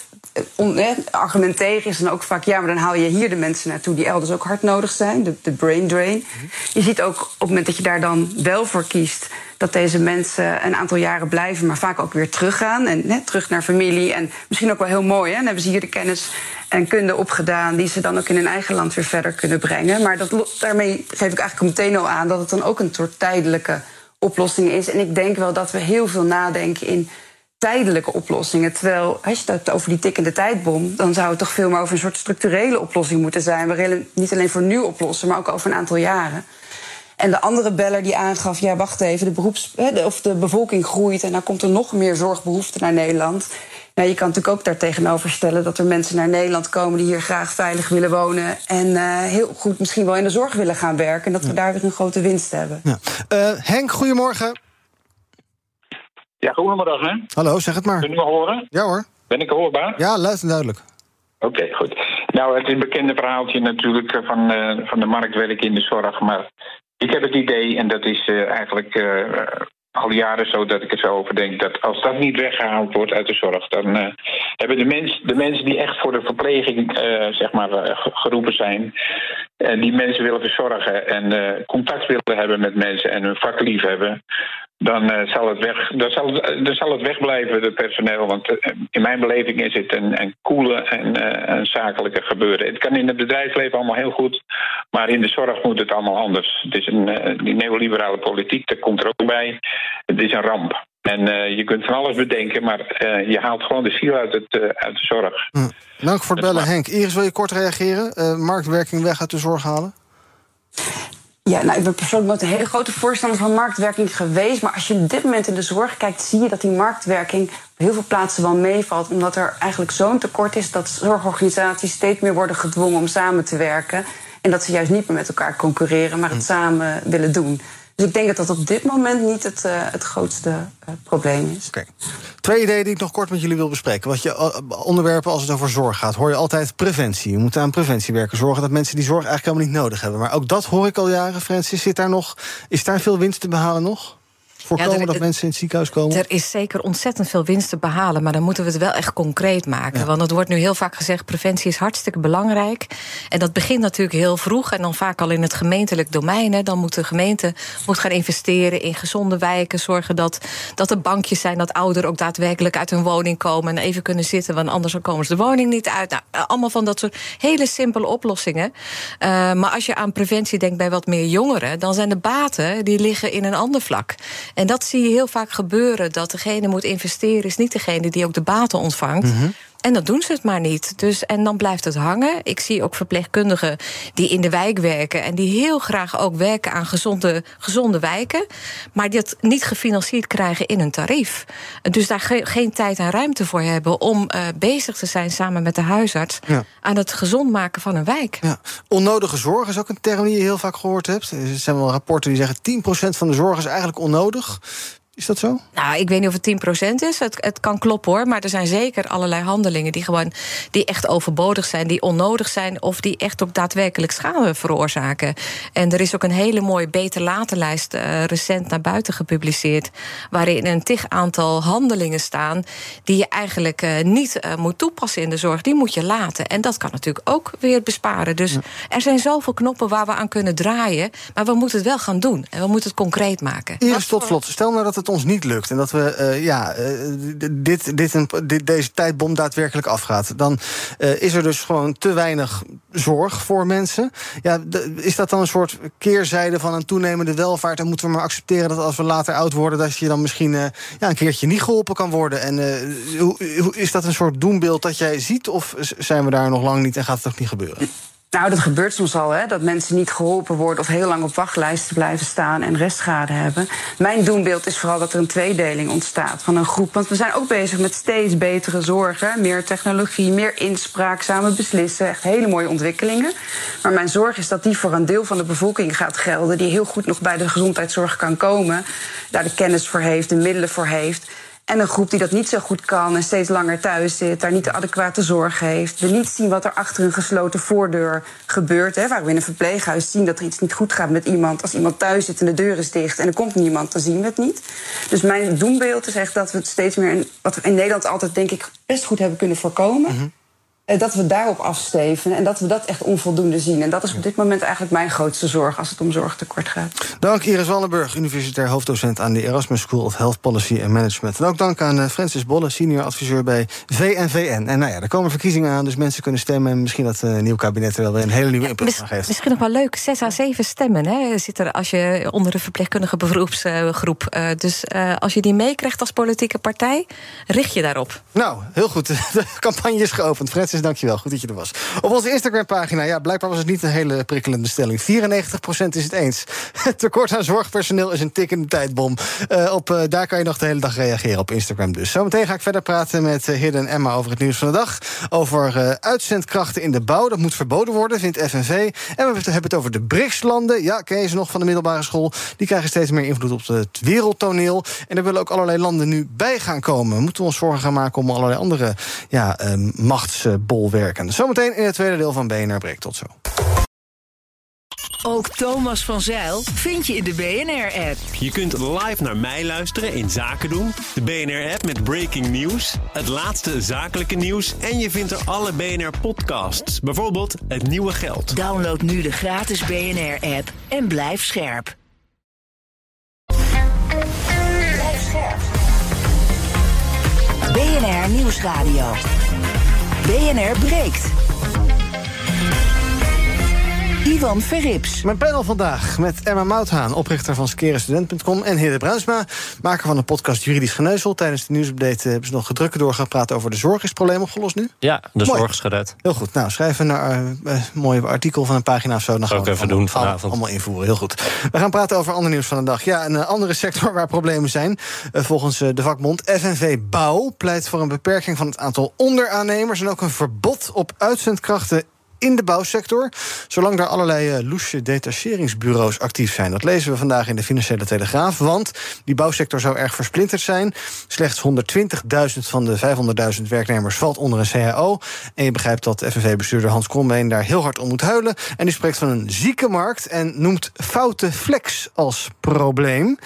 on, eh, argument tegen is dan ook vaak, ja, maar dan haal je hier de mensen naartoe die elders ook hard nodig zijn. De, de brain drain. Je ziet ook op het moment dat je daar dan wel voor kiest, dat deze mensen een aantal jaren blijven, maar vaak ook weer teruggaan. En hè, terug naar familie. En misschien ook wel heel mooi. Hè? Dan hebben ze hier de kennis en kunde opgedaan die ze dan ook in hun eigen land weer verder kunnen brengen. Maar dat, daarmee geef ik eigenlijk meteen al aan dat het dan ook een soort tijdelijke oplossing is. En ik denk wel dat we heel veel nadenken in tijdelijke oplossingen. Terwijl, als je het over die tikkende tijdbom, dan zou het toch veel meer over een soort structurele oplossing moeten zijn. Waarin we niet alleen voor nu oplossen, maar ook over een aantal jaren. En de andere beller die aangaf, ja, wacht even, de, beroeps, of de bevolking groeit en dan komt er nog meer zorgbehoefte naar Nederland. Nou, je kan natuurlijk ook daar tegenover stellen dat er mensen naar Nederland komen die hier graag veilig willen wonen en uh, heel goed misschien wel in de zorg willen gaan werken. En dat we ja. daar weer een grote winst hebben. Ja. Uh, Henk, goedemorgen. Ja, goedemiddag, hè. Hallo, zeg het maar. Kun je me horen? Ja hoor. Ben ik hoorbaar? Ja, luid en duidelijk. Oké, okay, goed. Nou, het is een bekende verhaaltje natuurlijk van, uh, van de marktwerking in de zorg, maar ik heb het idee, en dat is uh, eigenlijk uh, al jaren zo dat ik er zo over denk, dat als dat niet weggehaald wordt uit de zorg, dan uh, hebben de, mens, de mensen die echt voor de verpleging uh, zeg maar, uh, geroepen zijn, en uh, die mensen willen verzorgen en uh, contact willen hebben met mensen en hun vak lief hebben, dan, uh, zal, het weg, dan, zal, dan zal het wegblijven, het personeel. Want uh, in mijn beleving is het een, een koele en uh, zakelijke gebeuren. Het kan in het bedrijfsleven allemaal heel goed, maar in de zorg moet het allemaal anders. Het is een, uh, die neoliberale politiek, daar komt er ook bij. Het is een ramp. En uh, je kunt van alles bedenken, maar uh, je haalt gewoon de ziel uit, het, uh, uit de zorg. Hm. Dank voor het bellen, Henk. Iris, wil je kort reageren? Uh, marktwerking weg uit de zorg halen? Ja, nou, ik ben persoonlijk nooit een hele grote voorstander van marktwerking geweest. Maar als je op dit moment in de zorg kijkt, zie je dat die marktwerking op heel veel plaatsen wel meevalt. Omdat er eigenlijk zo'n tekort is dat zorgorganisaties steeds meer worden gedwongen om samen te werken. En dat ze juist niet meer met elkaar concurreren, maar het samen willen doen. Dus ik denk dat dat op dit moment niet het, uh, het grootste uh, probleem is. Okay. Twee ideeën die ik nog kort met jullie wil bespreken. Wat je uh, onderwerpen als het over zorg gaat, hoor je altijd preventie. Je moet aan preventie werken, zorgen dat mensen die zorg eigenlijk helemaal niet nodig hebben. Maar ook dat hoor ik al jaren, Francis. Zit daar nog, is daar veel winst te behalen nog? Voorkomen ja, er, dat mensen in het ziekenhuis komen? Er is zeker ontzettend veel winst te behalen, maar dan moeten we het wel echt concreet maken. Ja. Want het wordt nu heel vaak gezegd, preventie is hartstikke belangrijk. En dat begint natuurlijk heel vroeg en dan vaak al in het gemeentelijk domein. Hè. Dan moet de gemeente moet gaan investeren in gezonde wijken, zorgen dat, dat er bankjes zijn, dat ouderen ook daadwerkelijk uit hun woning komen en even kunnen zitten, want anders komen ze de woning niet uit. Nou, allemaal van dat soort hele simpele oplossingen. Uh, maar als je aan preventie denkt bij wat meer jongeren, dan zijn de baten, die liggen in een ander vlak. En dat zie je heel vaak gebeuren, dat degene moet investeren is niet degene die ook de baten ontvangt. Mm-hmm. En dan doen ze het maar niet. Dus, en dan blijft het hangen. Ik zie ook verpleegkundigen die in de wijk werken en die heel graag ook werken aan gezonde, gezonde wijken, maar dat niet gefinancierd krijgen in hun tarief. Dus daar ge- geen tijd en ruimte voor hebben om uh, bezig te zijn samen met de huisarts ja. aan het gezond maken van een wijk. Ja. Onnodige zorg is ook een term die je heel vaak gehoord hebt. Er zijn wel rapporten die zeggen tien procent van de zorg is eigenlijk onnodig. Is dat zo? Nou, ik weet niet of het tien procent is. Het, het kan kloppen hoor. Maar er zijn zeker allerlei handelingen die gewoon die echt overbodig zijn, die onnodig zijn of die echt ook daadwerkelijk schade veroorzaken. En er is ook een hele mooie beter later lijst uh, recent naar buiten gepubliceerd, waarin een tig aantal handelingen staan die je eigenlijk uh, niet uh, moet toepassen in de zorg. Die moet je laten. En dat kan natuurlijk ook weer besparen. Dus ja. Er zijn zoveel knoppen waar we aan kunnen draaien, maar we moeten het wel gaan doen. En we moeten het concreet maken. Iris, tot slot. Stel nou dat het ons niet lukt en dat we uh, ja, uh, dit, dit een, dit, deze tijdbom daadwerkelijk afgaat. Dan uh, is er dus gewoon te weinig zorg voor mensen. Ja, de, is dat dan een soort keerzijde van een toenemende welvaart? En moeten we maar accepteren dat als we later oud worden, dat je dan misschien uh, ja, een keertje niet geholpen kan worden? En uh, hoe, hoe, is dat een soort doembeeld dat jij ziet? Of zijn we daar nog lang niet en gaat het ook niet gebeuren? Nou, dat gebeurt soms al, hè, dat mensen niet geholpen worden of heel lang op wachtlijsten blijven staan en restschade hebben. Mijn doembeeld is vooral dat er een tweedeling ontstaat van een groep. Want we zijn ook bezig met steeds betere zorgen, meer technologie, meer inspraak, samen beslissen. Echt hele mooie ontwikkelingen. Maar mijn zorg is dat die voor een deel van de bevolking gaat gelden, die heel goed nog bij de gezondheidszorg kan komen, daar de kennis voor heeft, de middelen voor heeft. En een groep die dat niet zo goed kan en steeds langer thuis zit, daar niet de adequate zorg heeft, wil niet zien wat er achter een gesloten voordeur gebeurt. Hè, waar we in een verpleeghuis zien dat er iets niet goed gaat met iemand. Als iemand thuis zit en de deur is dicht en er komt niemand, dan zien we het niet. Dus mijn doembeeld is echt dat we het steeds meer, in, wat we in Nederland altijd denk ik best goed hebben kunnen voorkomen, mm-hmm. dat we daarop afsteven en dat we dat echt onvoldoende zien. En dat is op dit moment eigenlijk mijn grootste zorg als het om zorgtekort gaat. Dank Iris Wallenburg, universitair hoofddocent aan de Erasmus School of Health Policy and Management. En ook dank aan Francis Bolle, senior adviseur bij V en V N. En nou ja, er komen verkiezingen aan, dus mensen kunnen stemmen en misschien dat een nieuw kabinet er wel weer een hele nieuwe impuls ja, mis, geeft. Misschien nog wel leuk, zes à zeven stemmen hè, zit er als je onder de verpleegkundige beroepsgroep. Uh, dus uh, als je die meekrijgt als politieke partij, richt je daarop. Nou, heel goed. De campagne is geopend. Francis, dankjewel, goed dat je er was. Op onze Instagram-pagina, ja, blijkbaar was het niet een hele prikkelende stelling. vierennegentig procent is het eens. Het tekort aan zorgpersoneel is een tikkende tijdbom. Uh, op, uh, daar kan je nog de hele dag reageren op Instagram dus. Zometeen ga ik verder praten met uh, Hidde en Emma over het nieuws van de dag. Over uh, uitzendkrachten in de bouw, dat moet verboden worden, vindt F N V. En we hebben het over de BRICS-landen. Ja, ken je ze nog van de middelbare school? Die krijgen steeds meer invloed op het wereldtoneel. En er willen ook allerlei landen nu bij gaan komen. Moeten we ons zorgen gaan maken om allerlei andere ja, uh, machts... Uh, Bolwerken. Zometeen in het tweede deel van B N R Breekt. Tot zo. Ook Thomas van Zijl vind je in de B N R-app. Je kunt live naar mij luisteren in Zaken doen. De B N R-app met breaking nieuws, het laatste zakelijke nieuws... en je vindt er alle B N R-podcasts, bijvoorbeeld Het Nieuwe Geld. Download nu de gratis B N R-app en blijf scherp. Blijf scherp. B N R Nieuwsradio. B N R breekt. Iwan Verrips. Mijn panel vandaag met Emma Mouthaan, oprichter van Skerenstudent punt com... en Hidde Bruinsma, maker van de podcast Juridisch Geneuzel. Tijdens de nieuwsupdate hebben ze nog gedrukken doorgepraat over de zorg. Is het probleem opgelost nu? Ja, de Mooi. zorg is gered. Heel goed. Nou, schrijf een uh, uh, mooi artikel van een pagina of zo. Dan gaan ook we even allemaal, doen vanavond. Allemaal invoeren, heel goed. We gaan praten over ander nieuws van de dag. Ja, een uh, andere sector waar problemen zijn. Uh, volgens uh, de vakbond F N V Bouw pleit voor een beperking van het aantal onderaannemers... en ook een verbod op uitzendkrachten... in de bouwsector, zolang daar allerlei loesje detacheringsbureaus actief zijn. Dat lezen we vandaag in de Financiële Telegraaf, want die bouwsector zou erg versplinterd zijn. Slechts honderdtwintigduizend van de vijfhonderdduizend werknemers valt onder een C A O. En je begrijpt dat F N V-bestuurder Hans Kromween daar heel hard om moet huilen. En die spreekt van een zieke markt en noemt foute flex als probleem.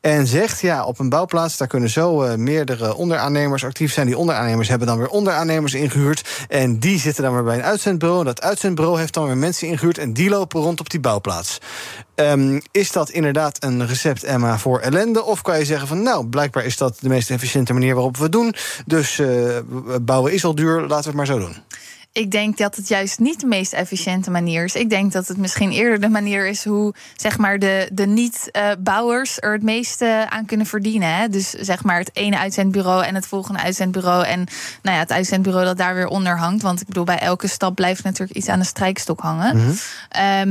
En zegt, ja, op een bouwplaats, daar kunnen zo uh, meerdere onderaannemers actief zijn. Die onderaannemers hebben dan weer onderaannemers ingehuurd. En die zitten dan weer bij een uitzendbureau... Het uitzendbureau heeft dan weer mensen ingehuurd... en die lopen rond op die bouwplaats. Um, is dat inderdaad een recept, Emma, voor ellende? Of kan je zeggen van, nou, blijkbaar is dat de meest efficiënte manier waarop we het doen. Dus uh, bouwen is al duur, laten we het maar zo doen. Ik denk dat het juist niet de meest efficiënte manier is. Ik denk dat het misschien eerder de manier is... hoe zeg maar, de, de niet-bouwers er het meeste aan kunnen verdienen. Hè? Dus zeg maar, het ene uitzendbureau en het volgende uitzendbureau... en nou ja, het uitzendbureau dat daar weer onder hangt. Want ik bedoel, bij elke stap blijft natuurlijk iets aan de strijkstok hangen. Mm-hmm.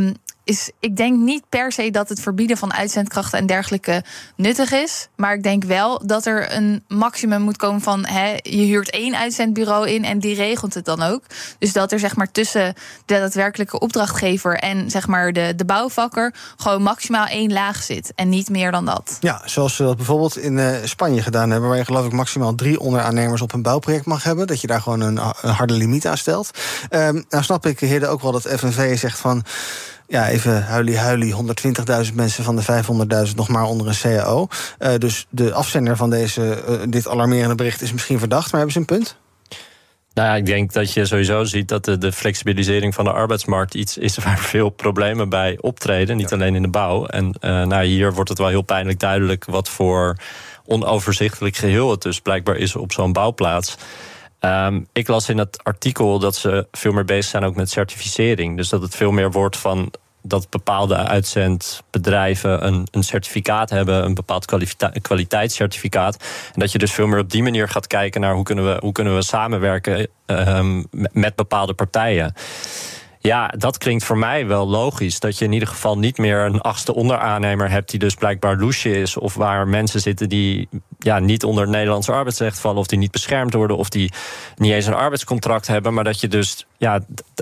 Um, is, ik denk niet per se dat het verbieden van uitzendkrachten en dergelijke nuttig is. Maar ik denk wel dat er een maximum moet komen van, hè, je huurt één uitzendbureau in en die regelt het dan ook. Dus dat er zeg maar tussen de daadwerkelijke opdrachtgever en zeg maar de, de bouwvakker gewoon maximaal één laag zit. En niet meer dan dat. Ja, zoals we dat bijvoorbeeld in uh, Spanje gedaan hebben, waar je geloof ik maximaal drie onderaannemers op een bouwproject mag hebben. Dat je daar gewoon een, een harde limiet aan stelt. Um, nou snap ik, Hidde, ook wel dat F N V zegt van, ja, even huilie-huilie, honderdtwintigduizend mensen van de vijfhonderdduizend nog maar onder een C A O. Uh, dus de afzender van deze, uh, dit alarmerende bericht is misschien verdacht, maar hebben ze een punt? Nou ja, ik denk dat je sowieso ziet dat de, de flexibilisering van de arbeidsmarkt iets is waar veel problemen bij optreden. Niet ja. alleen in de bouw. En uh, nou, hier wordt het wel heel pijnlijk duidelijk wat voor onoverzichtelijk geheel het dus blijkbaar is op zo'n bouwplaats. Um, ik las in het artikel dat ze veel meer bezig zijn ook met certificering. Dus dat het veel meer wordt van dat bepaalde uitzendbedrijven een, een certificaat hebben, een bepaald kwalite- kwaliteitscertificaat. En dat je dus veel meer op die manier gaat kijken naar hoe kunnen we, hoe kunnen we samenwerken um, met bepaalde partijen. Ja, dat klinkt voor mij wel logisch. Dat je in ieder geval niet meer een achtste onderaannemer hebt die dus blijkbaar loesje is, of waar mensen zitten die ja, niet onder het Nederlandse arbeidsrecht vallen, of die niet beschermd worden, of die niet eens een arbeidscontract hebben. Maar dat je dus ja,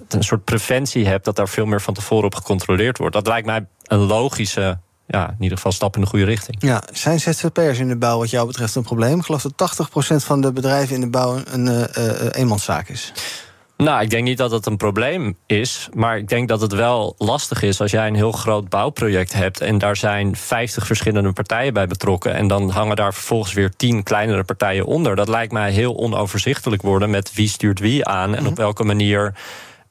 een soort preventie hebt, dat daar veel meer van tevoren op gecontroleerd wordt. Dat lijkt mij een logische, ja, in ieder geval stap in de goede richting. Ja, zijn Z Z P'ers in de bouw wat jou betreft een probleem? Ik geloof dat tachtig procent van de bedrijven in de bouw een uh, uh, eenmanszaak is. Nou, ik denk niet dat het een probleem is, maar ik denk dat het wel lastig is als jij een heel groot bouwproject hebt en daar zijn vijftig verschillende partijen bij betrokken en dan hangen daar vervolgens weer tien kleinere partijen onder. Dat lijkt mij heel onoverzichtelijk worden met wie stuurt wie aan en op welke manier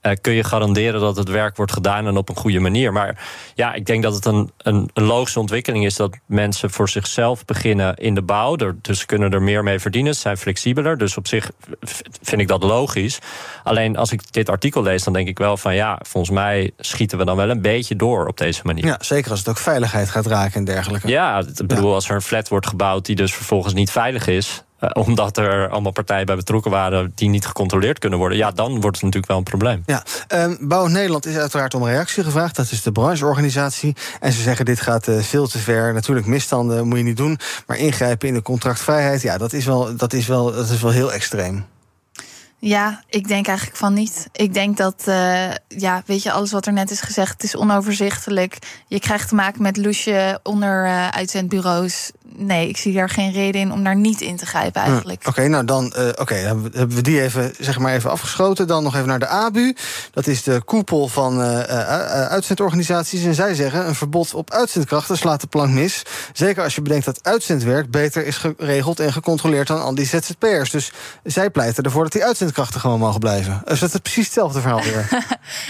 uh, kun je garanderen dat het werk wordt gedaan en op een goede manier. Maar ja, ik denk dat het een, een, een logische ontwikkeling is dat mensen voor zichzelf beginnen in de bouw. Er, dus kunnen er meer mee verdienen, ze zijn flexibeler. Dus op zich vind ik dat logisch. Alleen als ik dit artikel lees, dan denk ik wel van ja, volgens mij schieten we dan wel een beetje door op deze manier. Ja, zeker als het ook veiligheid gaat raken en dergelijke. Ja, ik bedoel, ja. als er een flat wordt gebouwd die dus vervolgens niet veilig is, omdat er allemaal partijen bij betrokken waren die niet gecontroleerd kunnen worden, ja, dan wordt het natuurlijk wel een probleem. Ja, um, Bouw Nederland is uiteraard om reactie gevraagd. Dat is de brancheorganisatie. En ze zeggen, dit gaat uh, veel te ver. Natuurlijk, misstanden moet je niet doen. Maar ingrijpen in de contractvrijheid, ja, dat is wel, dat is wel, dat is wel heel extreem. Ja, ik denk eigenlijk van niet. Ik denk dat, uh, ja, weet je, alles wat er net is gezegd, het is onoverzichtelijk. Je krijgt te maken met loesje onder uh, uitzendbureaus. Nee, ik zie daar geen reden in om daar niet in te grijpen eigenlijk. Uh, Oké, okay, nou dan uh, okay, dan hebben we die even, zeg maar even afgeschoten. Dan nog even naar de A B U. Dat is de koepel van uh, uh, uitzendorganisaties. En zij zeggen, een verbod op uitzendkrachten slaat de plank mis. Zeker als je bedenkt dat uitzendwerk beter is geregeld en gecontroleerd dan al die Z Z P'ers. Dus zij pleiten ervoor dat die uitzendkrachten gewoon mogen blijven. Is dat het precies hetzelfde verhaal weer?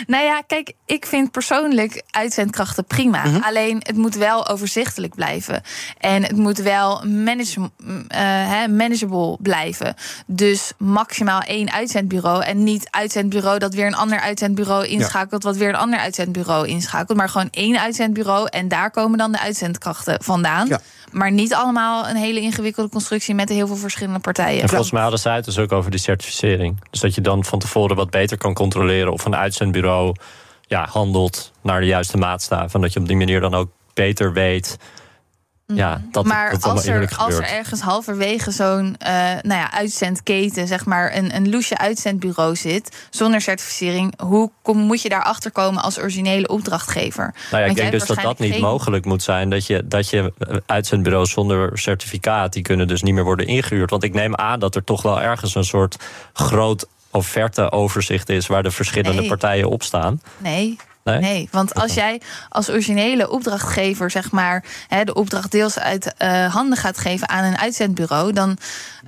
Nou ja, kijk, ik vind persoonlijk uitzendkrachten prima. Mm-hmm. Alleen, het moet wel overzichtelijk blijven. En het moet moet wel manage, uh, manageable blijven. Dus maximaal één uitzendbureau. En niet uitzendbureau dat weer een ander uitzendbureau inschakelt, ja. wat weer een ander uitzendbureau inschakelt. Maar gewoon één uitzendbureau. En daar komen dan de uitzendkrachten vandaan. Ja. Maar niet allemaal een hele ingewikkelde constructie met heel veel verschillende partijen. En volgens mij hadden zij het dus ook over die certificering. Dus dat je dan van tevoren wat beter kan controleren of een uitzendbureau ja, handelt naar de juiste maatstaven. En dat je op die manier dan ook beter weet. Ja, dat, maar dat als, er, als er ergens halverwege zo'n uh, nou ja, uitzendketen, zeg maar, een, een loesje uitzendbureau zit, zonder certificering, hoe kom, moet je daarachter komen als originele opdrachtgever? Nou ja, ik denk dus dat dat niet geen... mogelijk moet zijn. Dat je, dat je uitzendbureaus zonder certificaat, die kunnen dus niet meer worden ingehuurd. Want ik neem aan dat er toch wel ergens een soort groot offerte-overzicht is waar de verschillende nee. partijen op staan. Nee. Nee? nee, want als jij als originele opdrachtgever, zeg maar, de opdracht deels uit handen gaat geven aan een uitzendbureau, dan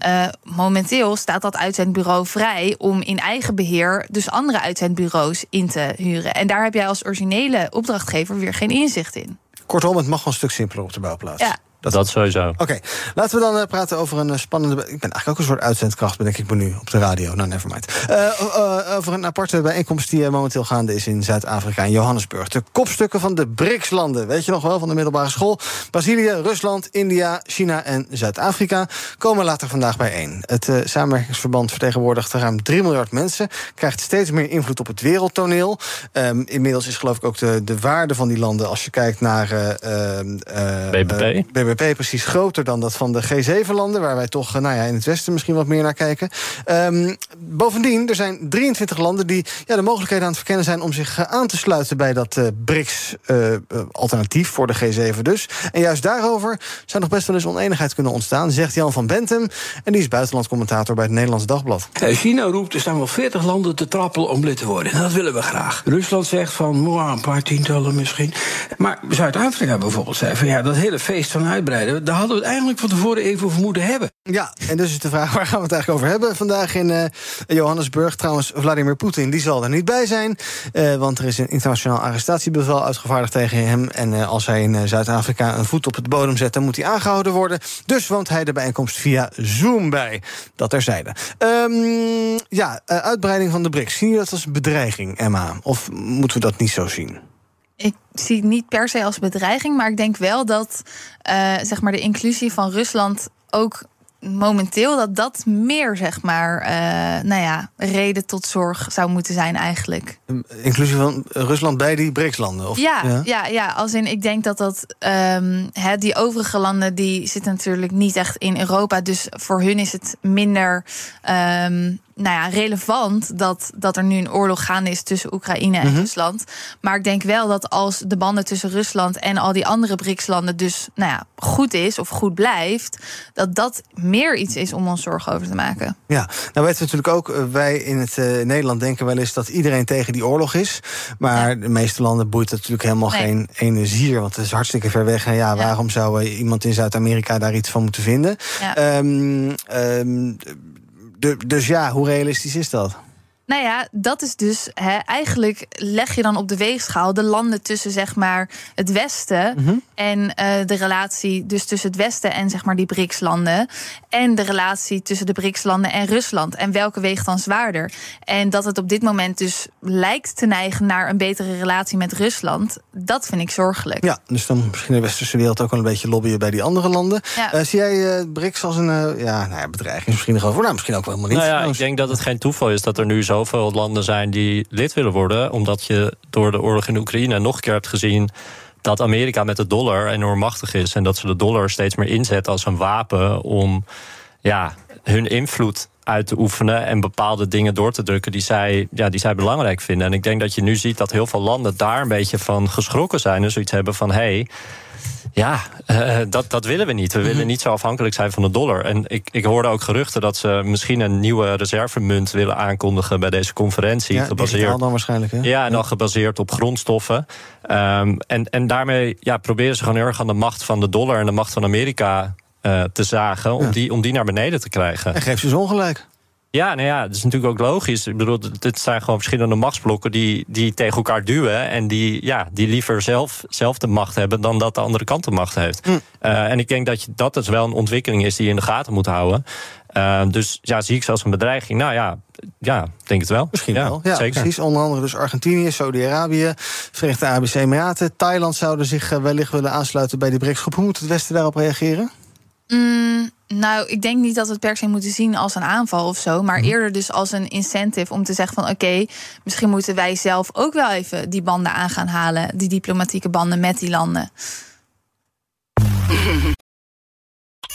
uh, momenteel staat dat uitzendbureau vrij om in eigen beheer dus andere uitzendbureaus in te huren. En daar heb jij als originele opdrachtgever weer geen inzicht in. Kortom, het mag wel een stuk simpeler op de bouwplaats. Ja. Dat, dat sowieso. Oké, okay. Laten we dan uh, praten over een spannende... Be- ik ben eigenlijk ook een soort uitzendkracht, bedenk ik me nu, op de radio. Nou, nevermind. Uh, uh, over een aparte bijeenkomst die uh, momenteel gaande is in Zuid-Afrika en Johannesburg. De kopstukken van de B R I C S-landen, weet je nog wel, van de middelbare school. Brazilië, Rusland, India, China en Zuid-Afrika komen later vandaag bijeen. Het uh, samenwerkingsverband vertegenwoordigt ruim drie miljard mensen. Krijgt steeds meer invloed op het wereldtoneel. Um, inmiddels is geloof ik ook de, de waarde van die landen, als je kijkt naar... Uh, uh, B B P. Uh, B B P precies groter dan dat van de G zeven-landen... waar wij toch nou ja, in het Westen misschien wat meer naar kijken. Um, bovendien, er zijn drieëntwintig landen die ja, de mogelijkheden aan het verkennen zijn... om zich aan te sluiten bij dat uh, B R I C S-alternatief uh, voor de G zeven dus. En juist daarover zou nog best wel eens oneenigheid kunnen ontstaan... zegt Jan van Bentum, en die is buitenlandcommentator bij het Nederlands Dagblad. China roept, er staan wel veertig landen te trappelen om lid te worden. Dat willen we graag. Rusland zegt van, wow, een paar tientallen misschien. Maar Zuid-Afrika bijvoorbeeld zei van, ja, dat hele feest van uitbreiding... daar hadden we het eigenlijk van tevoren even over moeten hebben. Ja, en dus is de vraag, waar gaan we het eigenlijk over hebben? Vandaag in uh, Johannesburg, trouwens, Vladimir Poetin, die zal er niet bij zijn. Uh, want er is een internationaal arrestatiebevel uitgevaardigd tegen hem. En uh, als hij in uh, Zuid-Afrika een voet op het bodem zet, dan moet hij aangehouden worden. Dus woont hij de bijeenkomst via Zoom bij. Dat terzijde. Um, ja, uh, uitbreiding van de B R I C S. Zien jullie dat als bedreiging, Emma? Of moeten we dat niet zo zien? Ik zie het niet per se als bedreiging, maar ik denk wel dat uh, zeg maar de inclusie van Rusland ook momenteel dat dat meer zeg maar, uh, nou ja, reden tot zorg zou moeten zijn eigenlijk. Inclusie van Rusland bij die B R I C S-landen? Of? Ja, ja. Ja, ja, als in ik denk dat dat um, he, die overige landen die zitten natuurlijk niet echt in Europa, dus voor hun is het minder. Um, Nou ja, relevant dat, dat er nu een oorlog gaande is tussen Oekraïne en mm-hmm. Rusland. Maar ik denk wel dat als de banden tussen Rusland en al die andere B R I C S-landen dus nou ja, goed is of goed blijft, dat dat meer iets is om ons zorgen over te maken. Ja, nou weten we natuurlijk ook, wij in het uh, Nederland denken wel eens dat iedereen tegen die oorlog is. Maar ja. De meeste landen boeit dat natuurlijk helemaal nee. geen ene zier, want het is hartstikke ver weg. En ja, ja. waarom zou uh, iemand in Zuid-Amerika daar iets van moeten vinden? Ja. Um, um, De, dus ja, hoe realistisch is dat? Nou ja, dat is dus... He, eigenlijk leg je dan op de weegschaal de landen tussen zeg maar het Westen... Mm-hmm. en uh, de relatie dus tussen het Westen en zeg maar die B R I C S-landen... en de relatie tussen de B R I C S-landen en Rusland. En welke weegt dan zwaarder? En dat het op dit moment dus lijkt te neigen naar een betere relatie met Rusland... dat vind ik zorgelijk. Ja, dus dan misschien de westerse wereld ook wel een beetje lobbyen bij die andere landen. Ja. Uh, zie jij uh, B R I C S als een uh, ja, nou ja, bedreiging? Misschien nog wel voor, nou, misschien ook wel helemaal niet. Nou ja, nou, ik denk dat het geen toeval is dat er nu zo... veel landen zijn die lid willen worden... omdat je door de oorlog in Oekraïne nog een keer hebt gezien... dat Amerika met de dollar enorm machtig is... en dat ze de dollar steeds meer inzetten als een wapen... om ja, hun invloed uit te oefenen en bepaalde dingen door te drukken... die zij, ja, die zij belangrijk vinden. En ik denk dat je nu ziet dat heel veel landen daar een beetje van geschrokken zijn... en zoiets hebben van... hey, Ja, uh, dat, dat willen we niet. We willen niet zo afhankelijk zijn van de dollar. En ik, ik hoorde ook geruchten dat ze misschien een nieuwe reservemunt willen aankondigen bij deze conferentie. Ja, digitaal dan waarschijnlijk. Hè? Ja, en dan gebaseerd op grondstoffen. Um, en, en daarmee ja, proberen ze gewoon heel erg aan de macht van de dollar en de macht van Amerika uh, te zagen. Om, ja. die, om die naar beneden te krijgen. En geeft ze dus ongelijk. Ja, nou ja, dat is natuurlijk ook logisch. Ik bedoel, dit zijn gewoon verschillende machtsblokken die, die tegen elkaar duwen... en die, ja, die liever zelf, zelf de macht hebben dan dat de andere kant de macht heeft. Hm. Uh, en ik denk dat je, dat dus wel een ontwikkeling is die je in de gaten moet houden. Uh, dus ja, zie ik ze als een bedreiging? Nou ja, ja, denk het wel. Misschien ja, wel, ja, zeker. Precies. Onder andere dus Argentinië, Saudi-Arabië, Verenigde Arabische Emiraten... Thailand zouden zich wellicht willen aansluiten bij de B R I C S-groep. Hoe moet het Westen daarop reageren? Mm, nou, ik denk niet dat we het per se moeten zien als een aanval of zo... maar eerder dus als een incentive om te zeggen van... oké, okay, misschien moeten wij zelf ook wel even die banden aan gaan halen... die diplomatieke banden met die landen.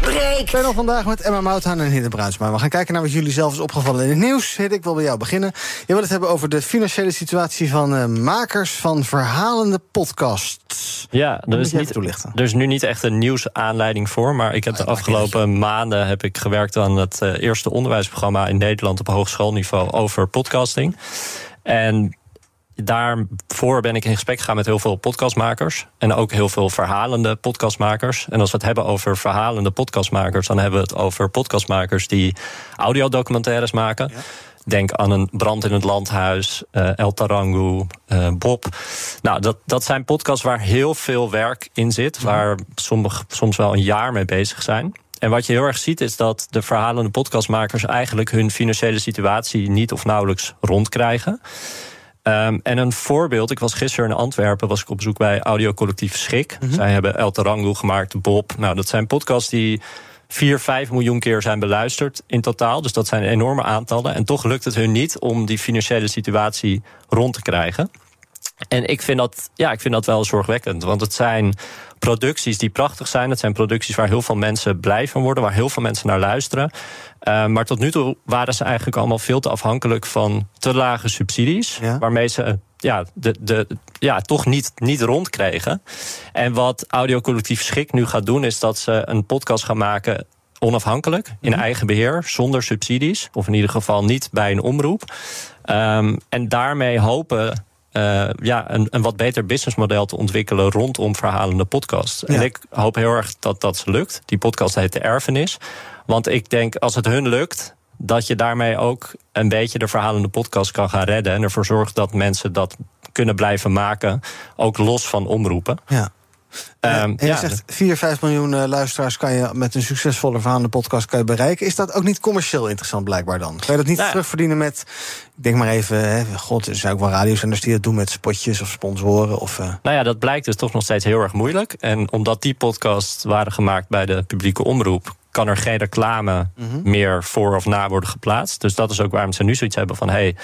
Breekt. Ik ben al vandaag met Emma Mouthaan en Hidde Bruinsma. We gaan kijken naar wat jullie zelf is opgevallen in het nieuws. Hidde, ik wil bij jou beginnen. Je wil het hebben over de financiële situatie van uh, makers van verhalende podcasts. Ja, er is, niet, er is nu niet echt een nieuwsaanleiding voor... maar ik heb de afgelopen maanden heb ik gewerkt aan het uh, eerste onderwijsprogramma... in Nederland op hogeschoolniveau over podcasting... En daarvoor ben ik in gesprek gegaan met heel veel podcastmakers. En ook heel veel verhalende podcastmakers. En als we het hebben over verhalende podcastmakers, dan hebben we het over podcastmakers die audiodocumentaires maken. Ja. Denk aan een brand in het landhuis, uh, El Tarangu, uh, Bob. Nou, dat, dat zijn podcasts waar heel veel werk in zit. Waar sommige, soms wel een jaar mee bezig zijn. En wat je heel erg ziet is dat de verhalende podcastmakers eigenlijk hun financiële situatie niet of nauwelijks rondkrijgen. Um, en een voorbeeld, ik was gisteren in Antwerpen, was ik op bezoek bij Audiocollectief Schik. Mm-hmm. Zij hebben El Tarangu gemaakt, Bob. Nou, dat zijn podcasts die vier, vijf miljoen keer zijn beluisterd in totaal. Dus dat zijn enorme aantallen. En toch lukt het hun niet om die financiële situatie rond te krijgen. En ik vind dat, ja, ik vind dat wel zorgwekkend. Want het zijn producties die prachtig zijn. Het zijn producties waar heel veel mensen blij van worden. Waar heel veel mensen naar luisteren. Uh, maar tot nu toe waren ze eigenlijk allemaal veel te afhankelijk van te lage subsidies. Ja. Waarmee ze ja, de, de, ja, toch niet, niet rondkregen. En wat Audiocollectief Schik nu gaat doen, is dat ze een podcast gaan maken onafhankelijk, in eigen beheer, zonder subsidies. Of in ieder geval niet bij een omroep. Um, en daarmee hopen Uh, ja, een, een wat beter businessmodel te ontwikkelen rondom verhalende podcasts. Ja. En ik hoop heel erg dat dat lukt. Die podcast heet De Erfenis. Want ik denk, als het hun lukt, dat je daarmee ook een beetje de verhalende podcast kan gaan redden. En ervoor zorgt dat mensen dat kunnen blijven maken, ook los van omroepen. Ja. Ja, en je ja, zegt vier, vijf miljoen uh, luisteraars kan je met een succesvolle verhalende podcast kan je bereiken. Is dat ook niet commercieel interessant blijkbaar dan? Kan je dat niet nou, terugverdienen met, ik denk maar even, hè, god, er zijn ook wel radiozenders die dat doen met spotjes of sponsoren? Of, uh... Nou ja, dat blijkt dus toch nog steeds heel erg moeilijk. En omdat die podcasts waren gemaakt bij de publieke omroep, kan er geen reclame mm-hmm. meer voor of na worden geplaatst. Dus dat is ook waarom ze nu zoiets hebben van, hé, hey,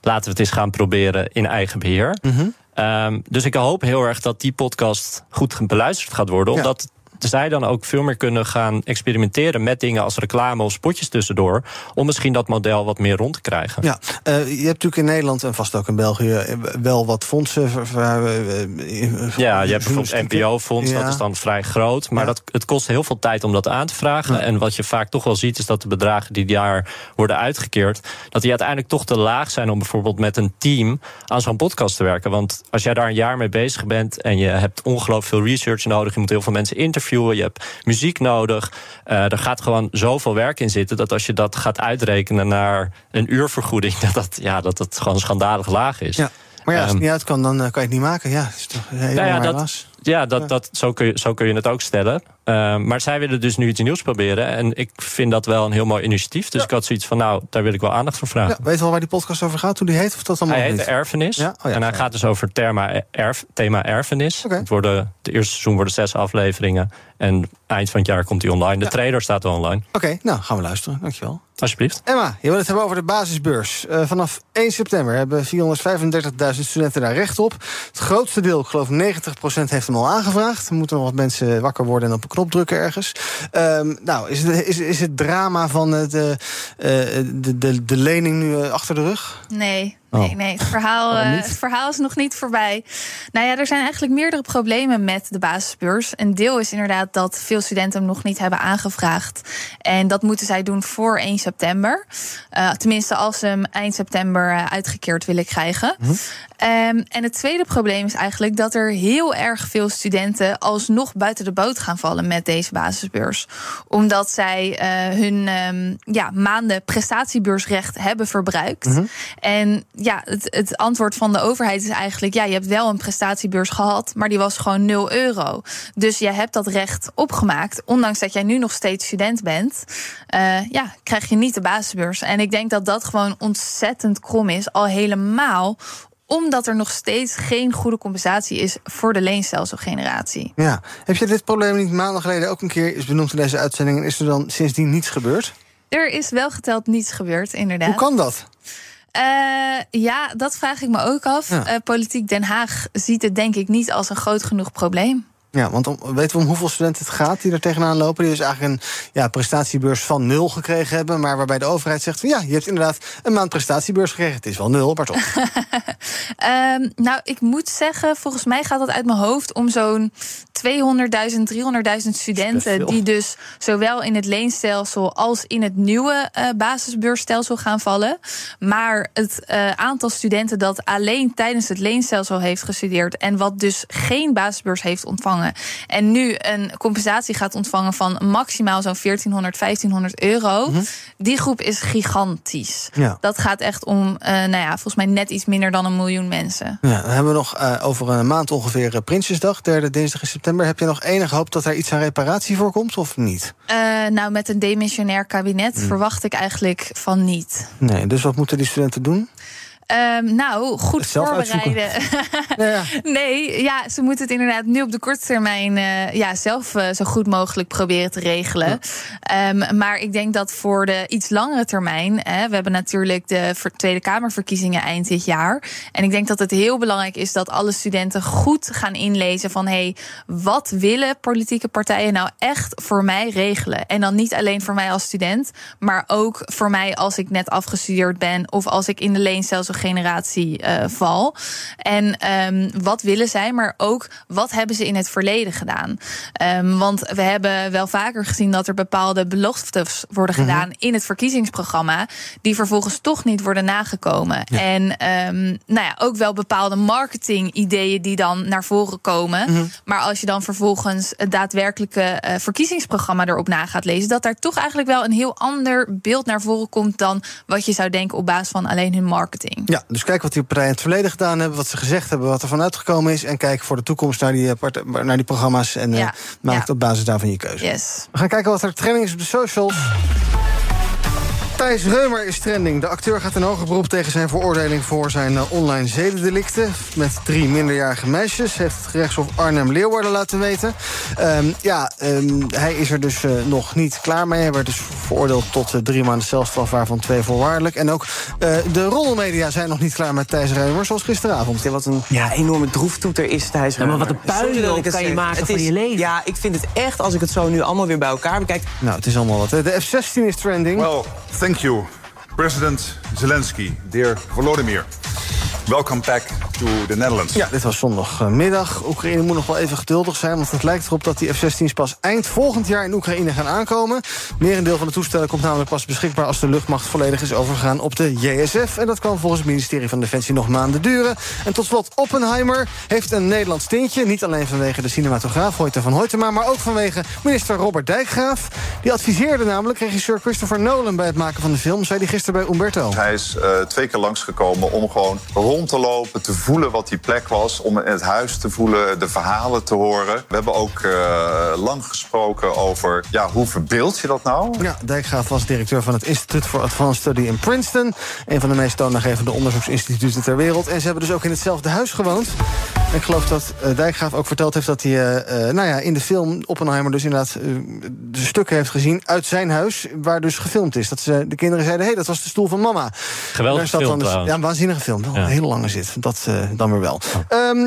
laten we het eens gaan proberen in eigen beheer. Mm-hmm. Um, dus ik hoop heel erg dat die podcast goed beluisterd gaat worden. Ja. Omdat zij dan ook veel meer kunnen gaan experimenteren met dingen als reclame of spotjes tussendoor, om misschien dat model wat meer rond te krijgen. Ja, uh, je hebt natuurlijk in Nederland en vast ook in België wel wat fondsen. Ver, ver, ver, ja, je hebt bijvoorbeeld N P O-fonds, ja. Dat is dan vrij groot. Maar ja. dat, het kost heel veel tijd om dat aan te vragen. Ja. En wat je vaak toch wel ziet, is dat de bedragen die daar worden uitgekeerd, dat die uiteindelijk toch te laag zijn om bijvoorbeeld met een team aan zo'n podcast te werken. Want als jij daar een jaar mee bezig bent en je hebt ongelooflijk veel research nodig, je moet heel veel mensen interviewen, je hebt muziek nodig. Uh, er gaat gewoon zoveel werk in zitten, dat als je dat gaat uitrekenen naar een uurvergoeding, dat dat, ja, dat, dat gewoon schandalig laag is. Ja. Maar ja, als het um, niet uit kan, dan kan je het niet maken. Ja, is toch nou ja, dat, ja, dat, dat, zo, kun je, zo kun je het ook stellen. Uh, maar zij willen dus nu iets nieuws proberen. En ik vind dat wel een heel mooi initiatief. Dus ja. ik had zoiets van, nou, daar wil ik wel aandacht voor vragen. Ja, weet je wel waar die podcast over gaat, hoe die heet? Of dat allemaal hij heet niet? De Erfenis. Ja? Oh ja, en hij ja. gaat dus over thema, erf, thema erfenis. Okay. Het worden, de eerste seizoen worden zes afleveringen. En eind van het jaar komt hij online. De ja. trailer staat al online. Oké, okay, nou, gaan we luisteren. Dankjewel. Alsjeblieft. Emma, je wil het hebben over de basisbeurs. Uh, vanaf één september hebben vierhonderdvijfendertigduizend studenten daar recht op. Het grootste deel, ik geloof negentig procent, heeft hem al aangevraagd. Er moeten nog wat mensen wakker worden en op een knop drukken ergens. Um, nou, is het, is, is het drama van de, de, de, de lening nu achter de rug? Nee. Oh. Nee, nee. Het verhaal, uh, het verhaal is nog niet voorbij. Nou ja, er zijn eigenlijk meerdere problemen met de basisbeurs. Een deel is inderdaad dat veel studenten hem nog niet hebben aangevraagd. En dat moeten zij doen voor één september. Uh, tenminste, als ze hem eind september uitgekeerd willen krijgen. Hm? Um, en het tweede probleem is eigenlijk dat er heel erg veel studenten alsnog buiten de boot gaan vallen met deze basisbeurs. Omdat zij uh, hun um, ja, maanden prestatiebeursrecht hebben verbruikt. Hm? En ja, het, het antwoord van de overheid is eigenlijk, ja, je hebt wel een prestatiebeurs gehad, maar die was gewoon nul euro. Dus jij hebt dat recht opgemaakt. Ondanks dat jij nu nog steeds student bent, uh, ja, krijg je niet de basisbeurs. En ik denk dat dat gewoon ontzettend krom is, al helemaal omdat er nog steeds geen goede compensatie is voor de leenstelselgeneratie. Ja, heb je dit probleem niet maanden geleden ook een keer is benoemd in deze uitzending, en is er dan sindsdien niets gebeurd? Er is wel geteld niets gebeurd, inderdaad. Hoe kan dat? Uh, ja, dat vraag ik me ook af. Ja. Uh, Politiek Den Haag ziet het denk ik niet als een groot genoeg probleem. Ja, want om, weten we om hoeveel studenten het gaat die er tegenaan lopen? Die dus eigenlijk een ja, prestatiebeurs van nul gekregen hebben... maar waarbij de overheid zegt van ja, je hebt inderdaad een maand prestatiebeurs gekregen. Het is wel nul, maar toch. um, nou, ik moet zeggen, volgens mij gaat dat uit mijn hoofd... om zo'n tweehonderdduizend, driehonderdduizend studenten... die dus zowel in het leenstelsel als in het nieuwe uh, basisbeursstelsel gaan vallen. Maar het uh, aantal studenten dat alleen tijdens het leenstelsel heeft gestudeerd... en wat dus geen basisbeurs heeft ontvangen... en nu een compensatie gaat ontvangen van maximaal zo'n veertienhonderd, vijftienhonderd euro... Mm-hmm. Die groep is gigantisch. Ja. Dat gaat echt om, uh, nou ja, volgens mij net iets minder dan een miljoen mensen. Ja, dan hebben we nog uh, over een maand ongeveer Prinsjesdag, derde dinsdag in september. Heb je nog enig hoop dat er iets aan reparatie voorkomt of niet? Uh, nou, met een demissionair kabinet mm. verwacht ik eigenlijk van niet. Nee, dus wat moeten die studenten doen? Um, nou, goed voorbereiden. ja, ja. Nee, ja, ze moeten het inderdaad nu op de korte termijn uh, ja, zelf uh, zo goed mogelijk proberen te regelen. Ja. Um, maar ik denk dat voor de iets langere termijn... Hè, we hebben natuurlijk de Tweede Kamerverkiezingen eind dit jaar. En ik denk dat het heel belangrijk is dat alle studenten goed gaan inlezen van... hey, wat willen politieke partijen nou echt voor mij regelen? En dan niet alleen voor mij als student, maar ook voor mij als ik net afgestudeerd ben... of als ik in de leenstelsel generatie uh, val. En um, wat willen zij, maar ook wat hebben ze in het verleden gedaan? Um, want we hebben wel vaker gezien dat er bepaalde beloftes worden gedaan... Mm-hmm. in het verkiezingsprogramma, die vervolgens toch niet worden nagekomen. Ja. En um, nou ja, ook wel bepaalde marketingideeën die dan naar voren komen. Mm-hmm. Maar als je dan vervolgens het daadwerkelijke uh, verkiezingsprogramma erop na gaat lezen... dat daar toch eigenlijk wel een heel ander beeld naar voren komt... dan wat je zou denken op basis van alleen hun marketing. Ja, dus kijk wat die partijen in het verleden gedaan hebben... wat ze gezegd hebben, wat er van uitgekomen is... en kijk voor de toekomst naar die, part- naar die programma's... en ja, uh, maak ja. op basis daarvan je keuze. Yes. We gaan kijken wat er trending is op de socials. Thijs Reumer is trending. De acteur gaat in hoger beroep tegen zijn veroordeling... voor zijn uh, online zedendelicten. Met drie minderjarige meisjes heeft het gerechtshof Arnhem-Leeuwarden laten weten. Um, ja, um, hij is er dus uh, nog niet klaar mee. Hij werd dus veroordeeld tot uh, drie maanden celstraf, waarvan twee voorwaardelijk. En ook uh, de roddelmedia zijn nog niet klaar met Thijs Reumer, zoals gisteravond. Ja, wat een ja, enorme droeftoeter is Thijs Reumer. Ja, maar wat een puinhoop kan je maken van je leven. Ja, ik vind het echt, als ik het zo nu allemaal weer bij elkaar bekijk... Nou, het is allemaal wat. Hè. De F zestien is trending. Well, Thank you, President Zelensky, dear Volodymyr. Welcome back to the Netherlands. Ja, dit was zondagmiddag. Oekraïne moet nog wel even geduldig zijn... want het lijkt erop dat die F zestien's pas eind volgend jaar in Oekraïne gaan aankomen. Merendeel van de toestellen komt namelijk pas beschikbaar... als de luchtmacht volledig is overgegaan op de J S F. En dat kan volgens het ministerie van Defensie nog maanden duren. En tot slot, Oppenheimer heeft een Nederlands tintje. Niet alleen vanwege de cinematograaf Hoyte van Hoytema... maar ook vanwege minister Robert Dijkgraaf. Die adviseerde namelijk regisseur Christopher Nolan... bij het maken van de film, zei hij gisteren bij Umberto. Hij is uh, twee keer langsgekomen om gewoon... rond te lopen, te voelen wat die plek was... om het huis te voelen, de verhalen te horen. We hebben ook uh, lang gesproken over... ja, hoe verbeeld je dat nou? Ja, Dijkgraaf was directeur van het Instituut for Advanced Study in Princeton. Een van de meest toonaangevende onderzoeksinstituten ter wereld. En ze hebben dus ook in hetzelfde huis gewoond. En ik geloof dat uh, Dijkgraaf ook verteld heeft dat hij... Uh, uh, nou ja, in de film Oppenheimer dus inderdaad... Uh, de stukken heeft gezien uit zijn huis, waar dus gefilmd is. Dat ze, de kinderen zeiden, hé, hey, dat was de stoel van mama. Geweldig gefilmd. Dus, ja, waanzinnige film. Ja. Een hele lange zit, dat uh, dan weer wel. Oh. Um,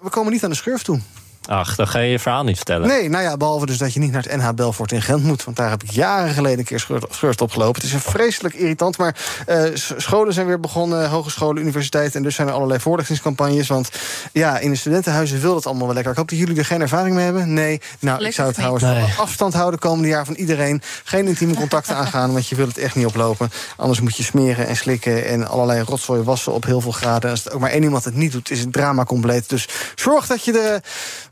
we komen niet aan de schurft toe. Ach, dan ga je je verhaal niet vertellen. Nee, nou ja, behalve dus dat je niet naar het N H Belfort in Gent moet... want daar heb ik jaren geleden een keer schurft opgelopen. Het is een vreselijk irritant, maar uh, scholen zijn weer begonnen... hogescholen, universiteiten, en dus zijn er allerlei voorlichtingscampagnes... want ja, in de studentenhuizen wil dat allemaal wel lekker. Ik hoop dat jullie er geen ervaring mee hebben. Nee, nou, Lekker ik zou het trouwens nee. van afstand houden komende jaar van iedereen. Geen intieme contacten aangaan, want je wilt het echt niet oplopen. Anders moet je smeren en slikken en allerlei rotzooi wassen op heel veel graden. Als ook maar één iemand het niet doet, is het drama compleet. Dus zorg dat je de...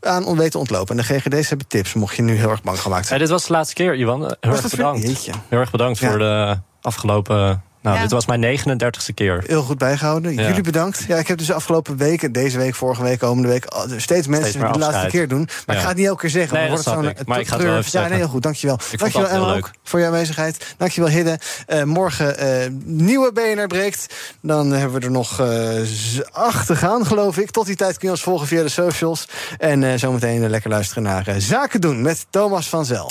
aan weten ontlopen. En de G G D's hebben tips, mocht je nu heel erg bang gemaakt zijn. Hey, dit was de laatste keer, Iwan. Heel was erg bedankt. Vriendje? Heel erg bedankt ja. voor de afgelopen... Nou, ja. dit was mijn negenendertigste keer. Heel goed bijgehouden. Ja. Jullie bedankt. Ja, ik heb dus de afgelopen weken, deze week, vorige week, komende week... steeds mensen die de laatste keer doen. Maar ja. ik ga het niet elke keer zeggen. Nee, dat snap ik. Maar ik ga het wel even zeggen. Ja, nee, heel goed. Dankjewel. Ik dankjewel, Emma, voor je aanwezigheid. Dankjewel, Hidde. Uh, morgen uh, nieuwe B N R Breekt. Dan hebben we er nog uh, acht te gaan, geloof ik. Tot die tijd kun je ons volgen via de socials. En uh, zometeen uh, lekker luisteren naar uh, Zaken doen met Thomas van Zijl.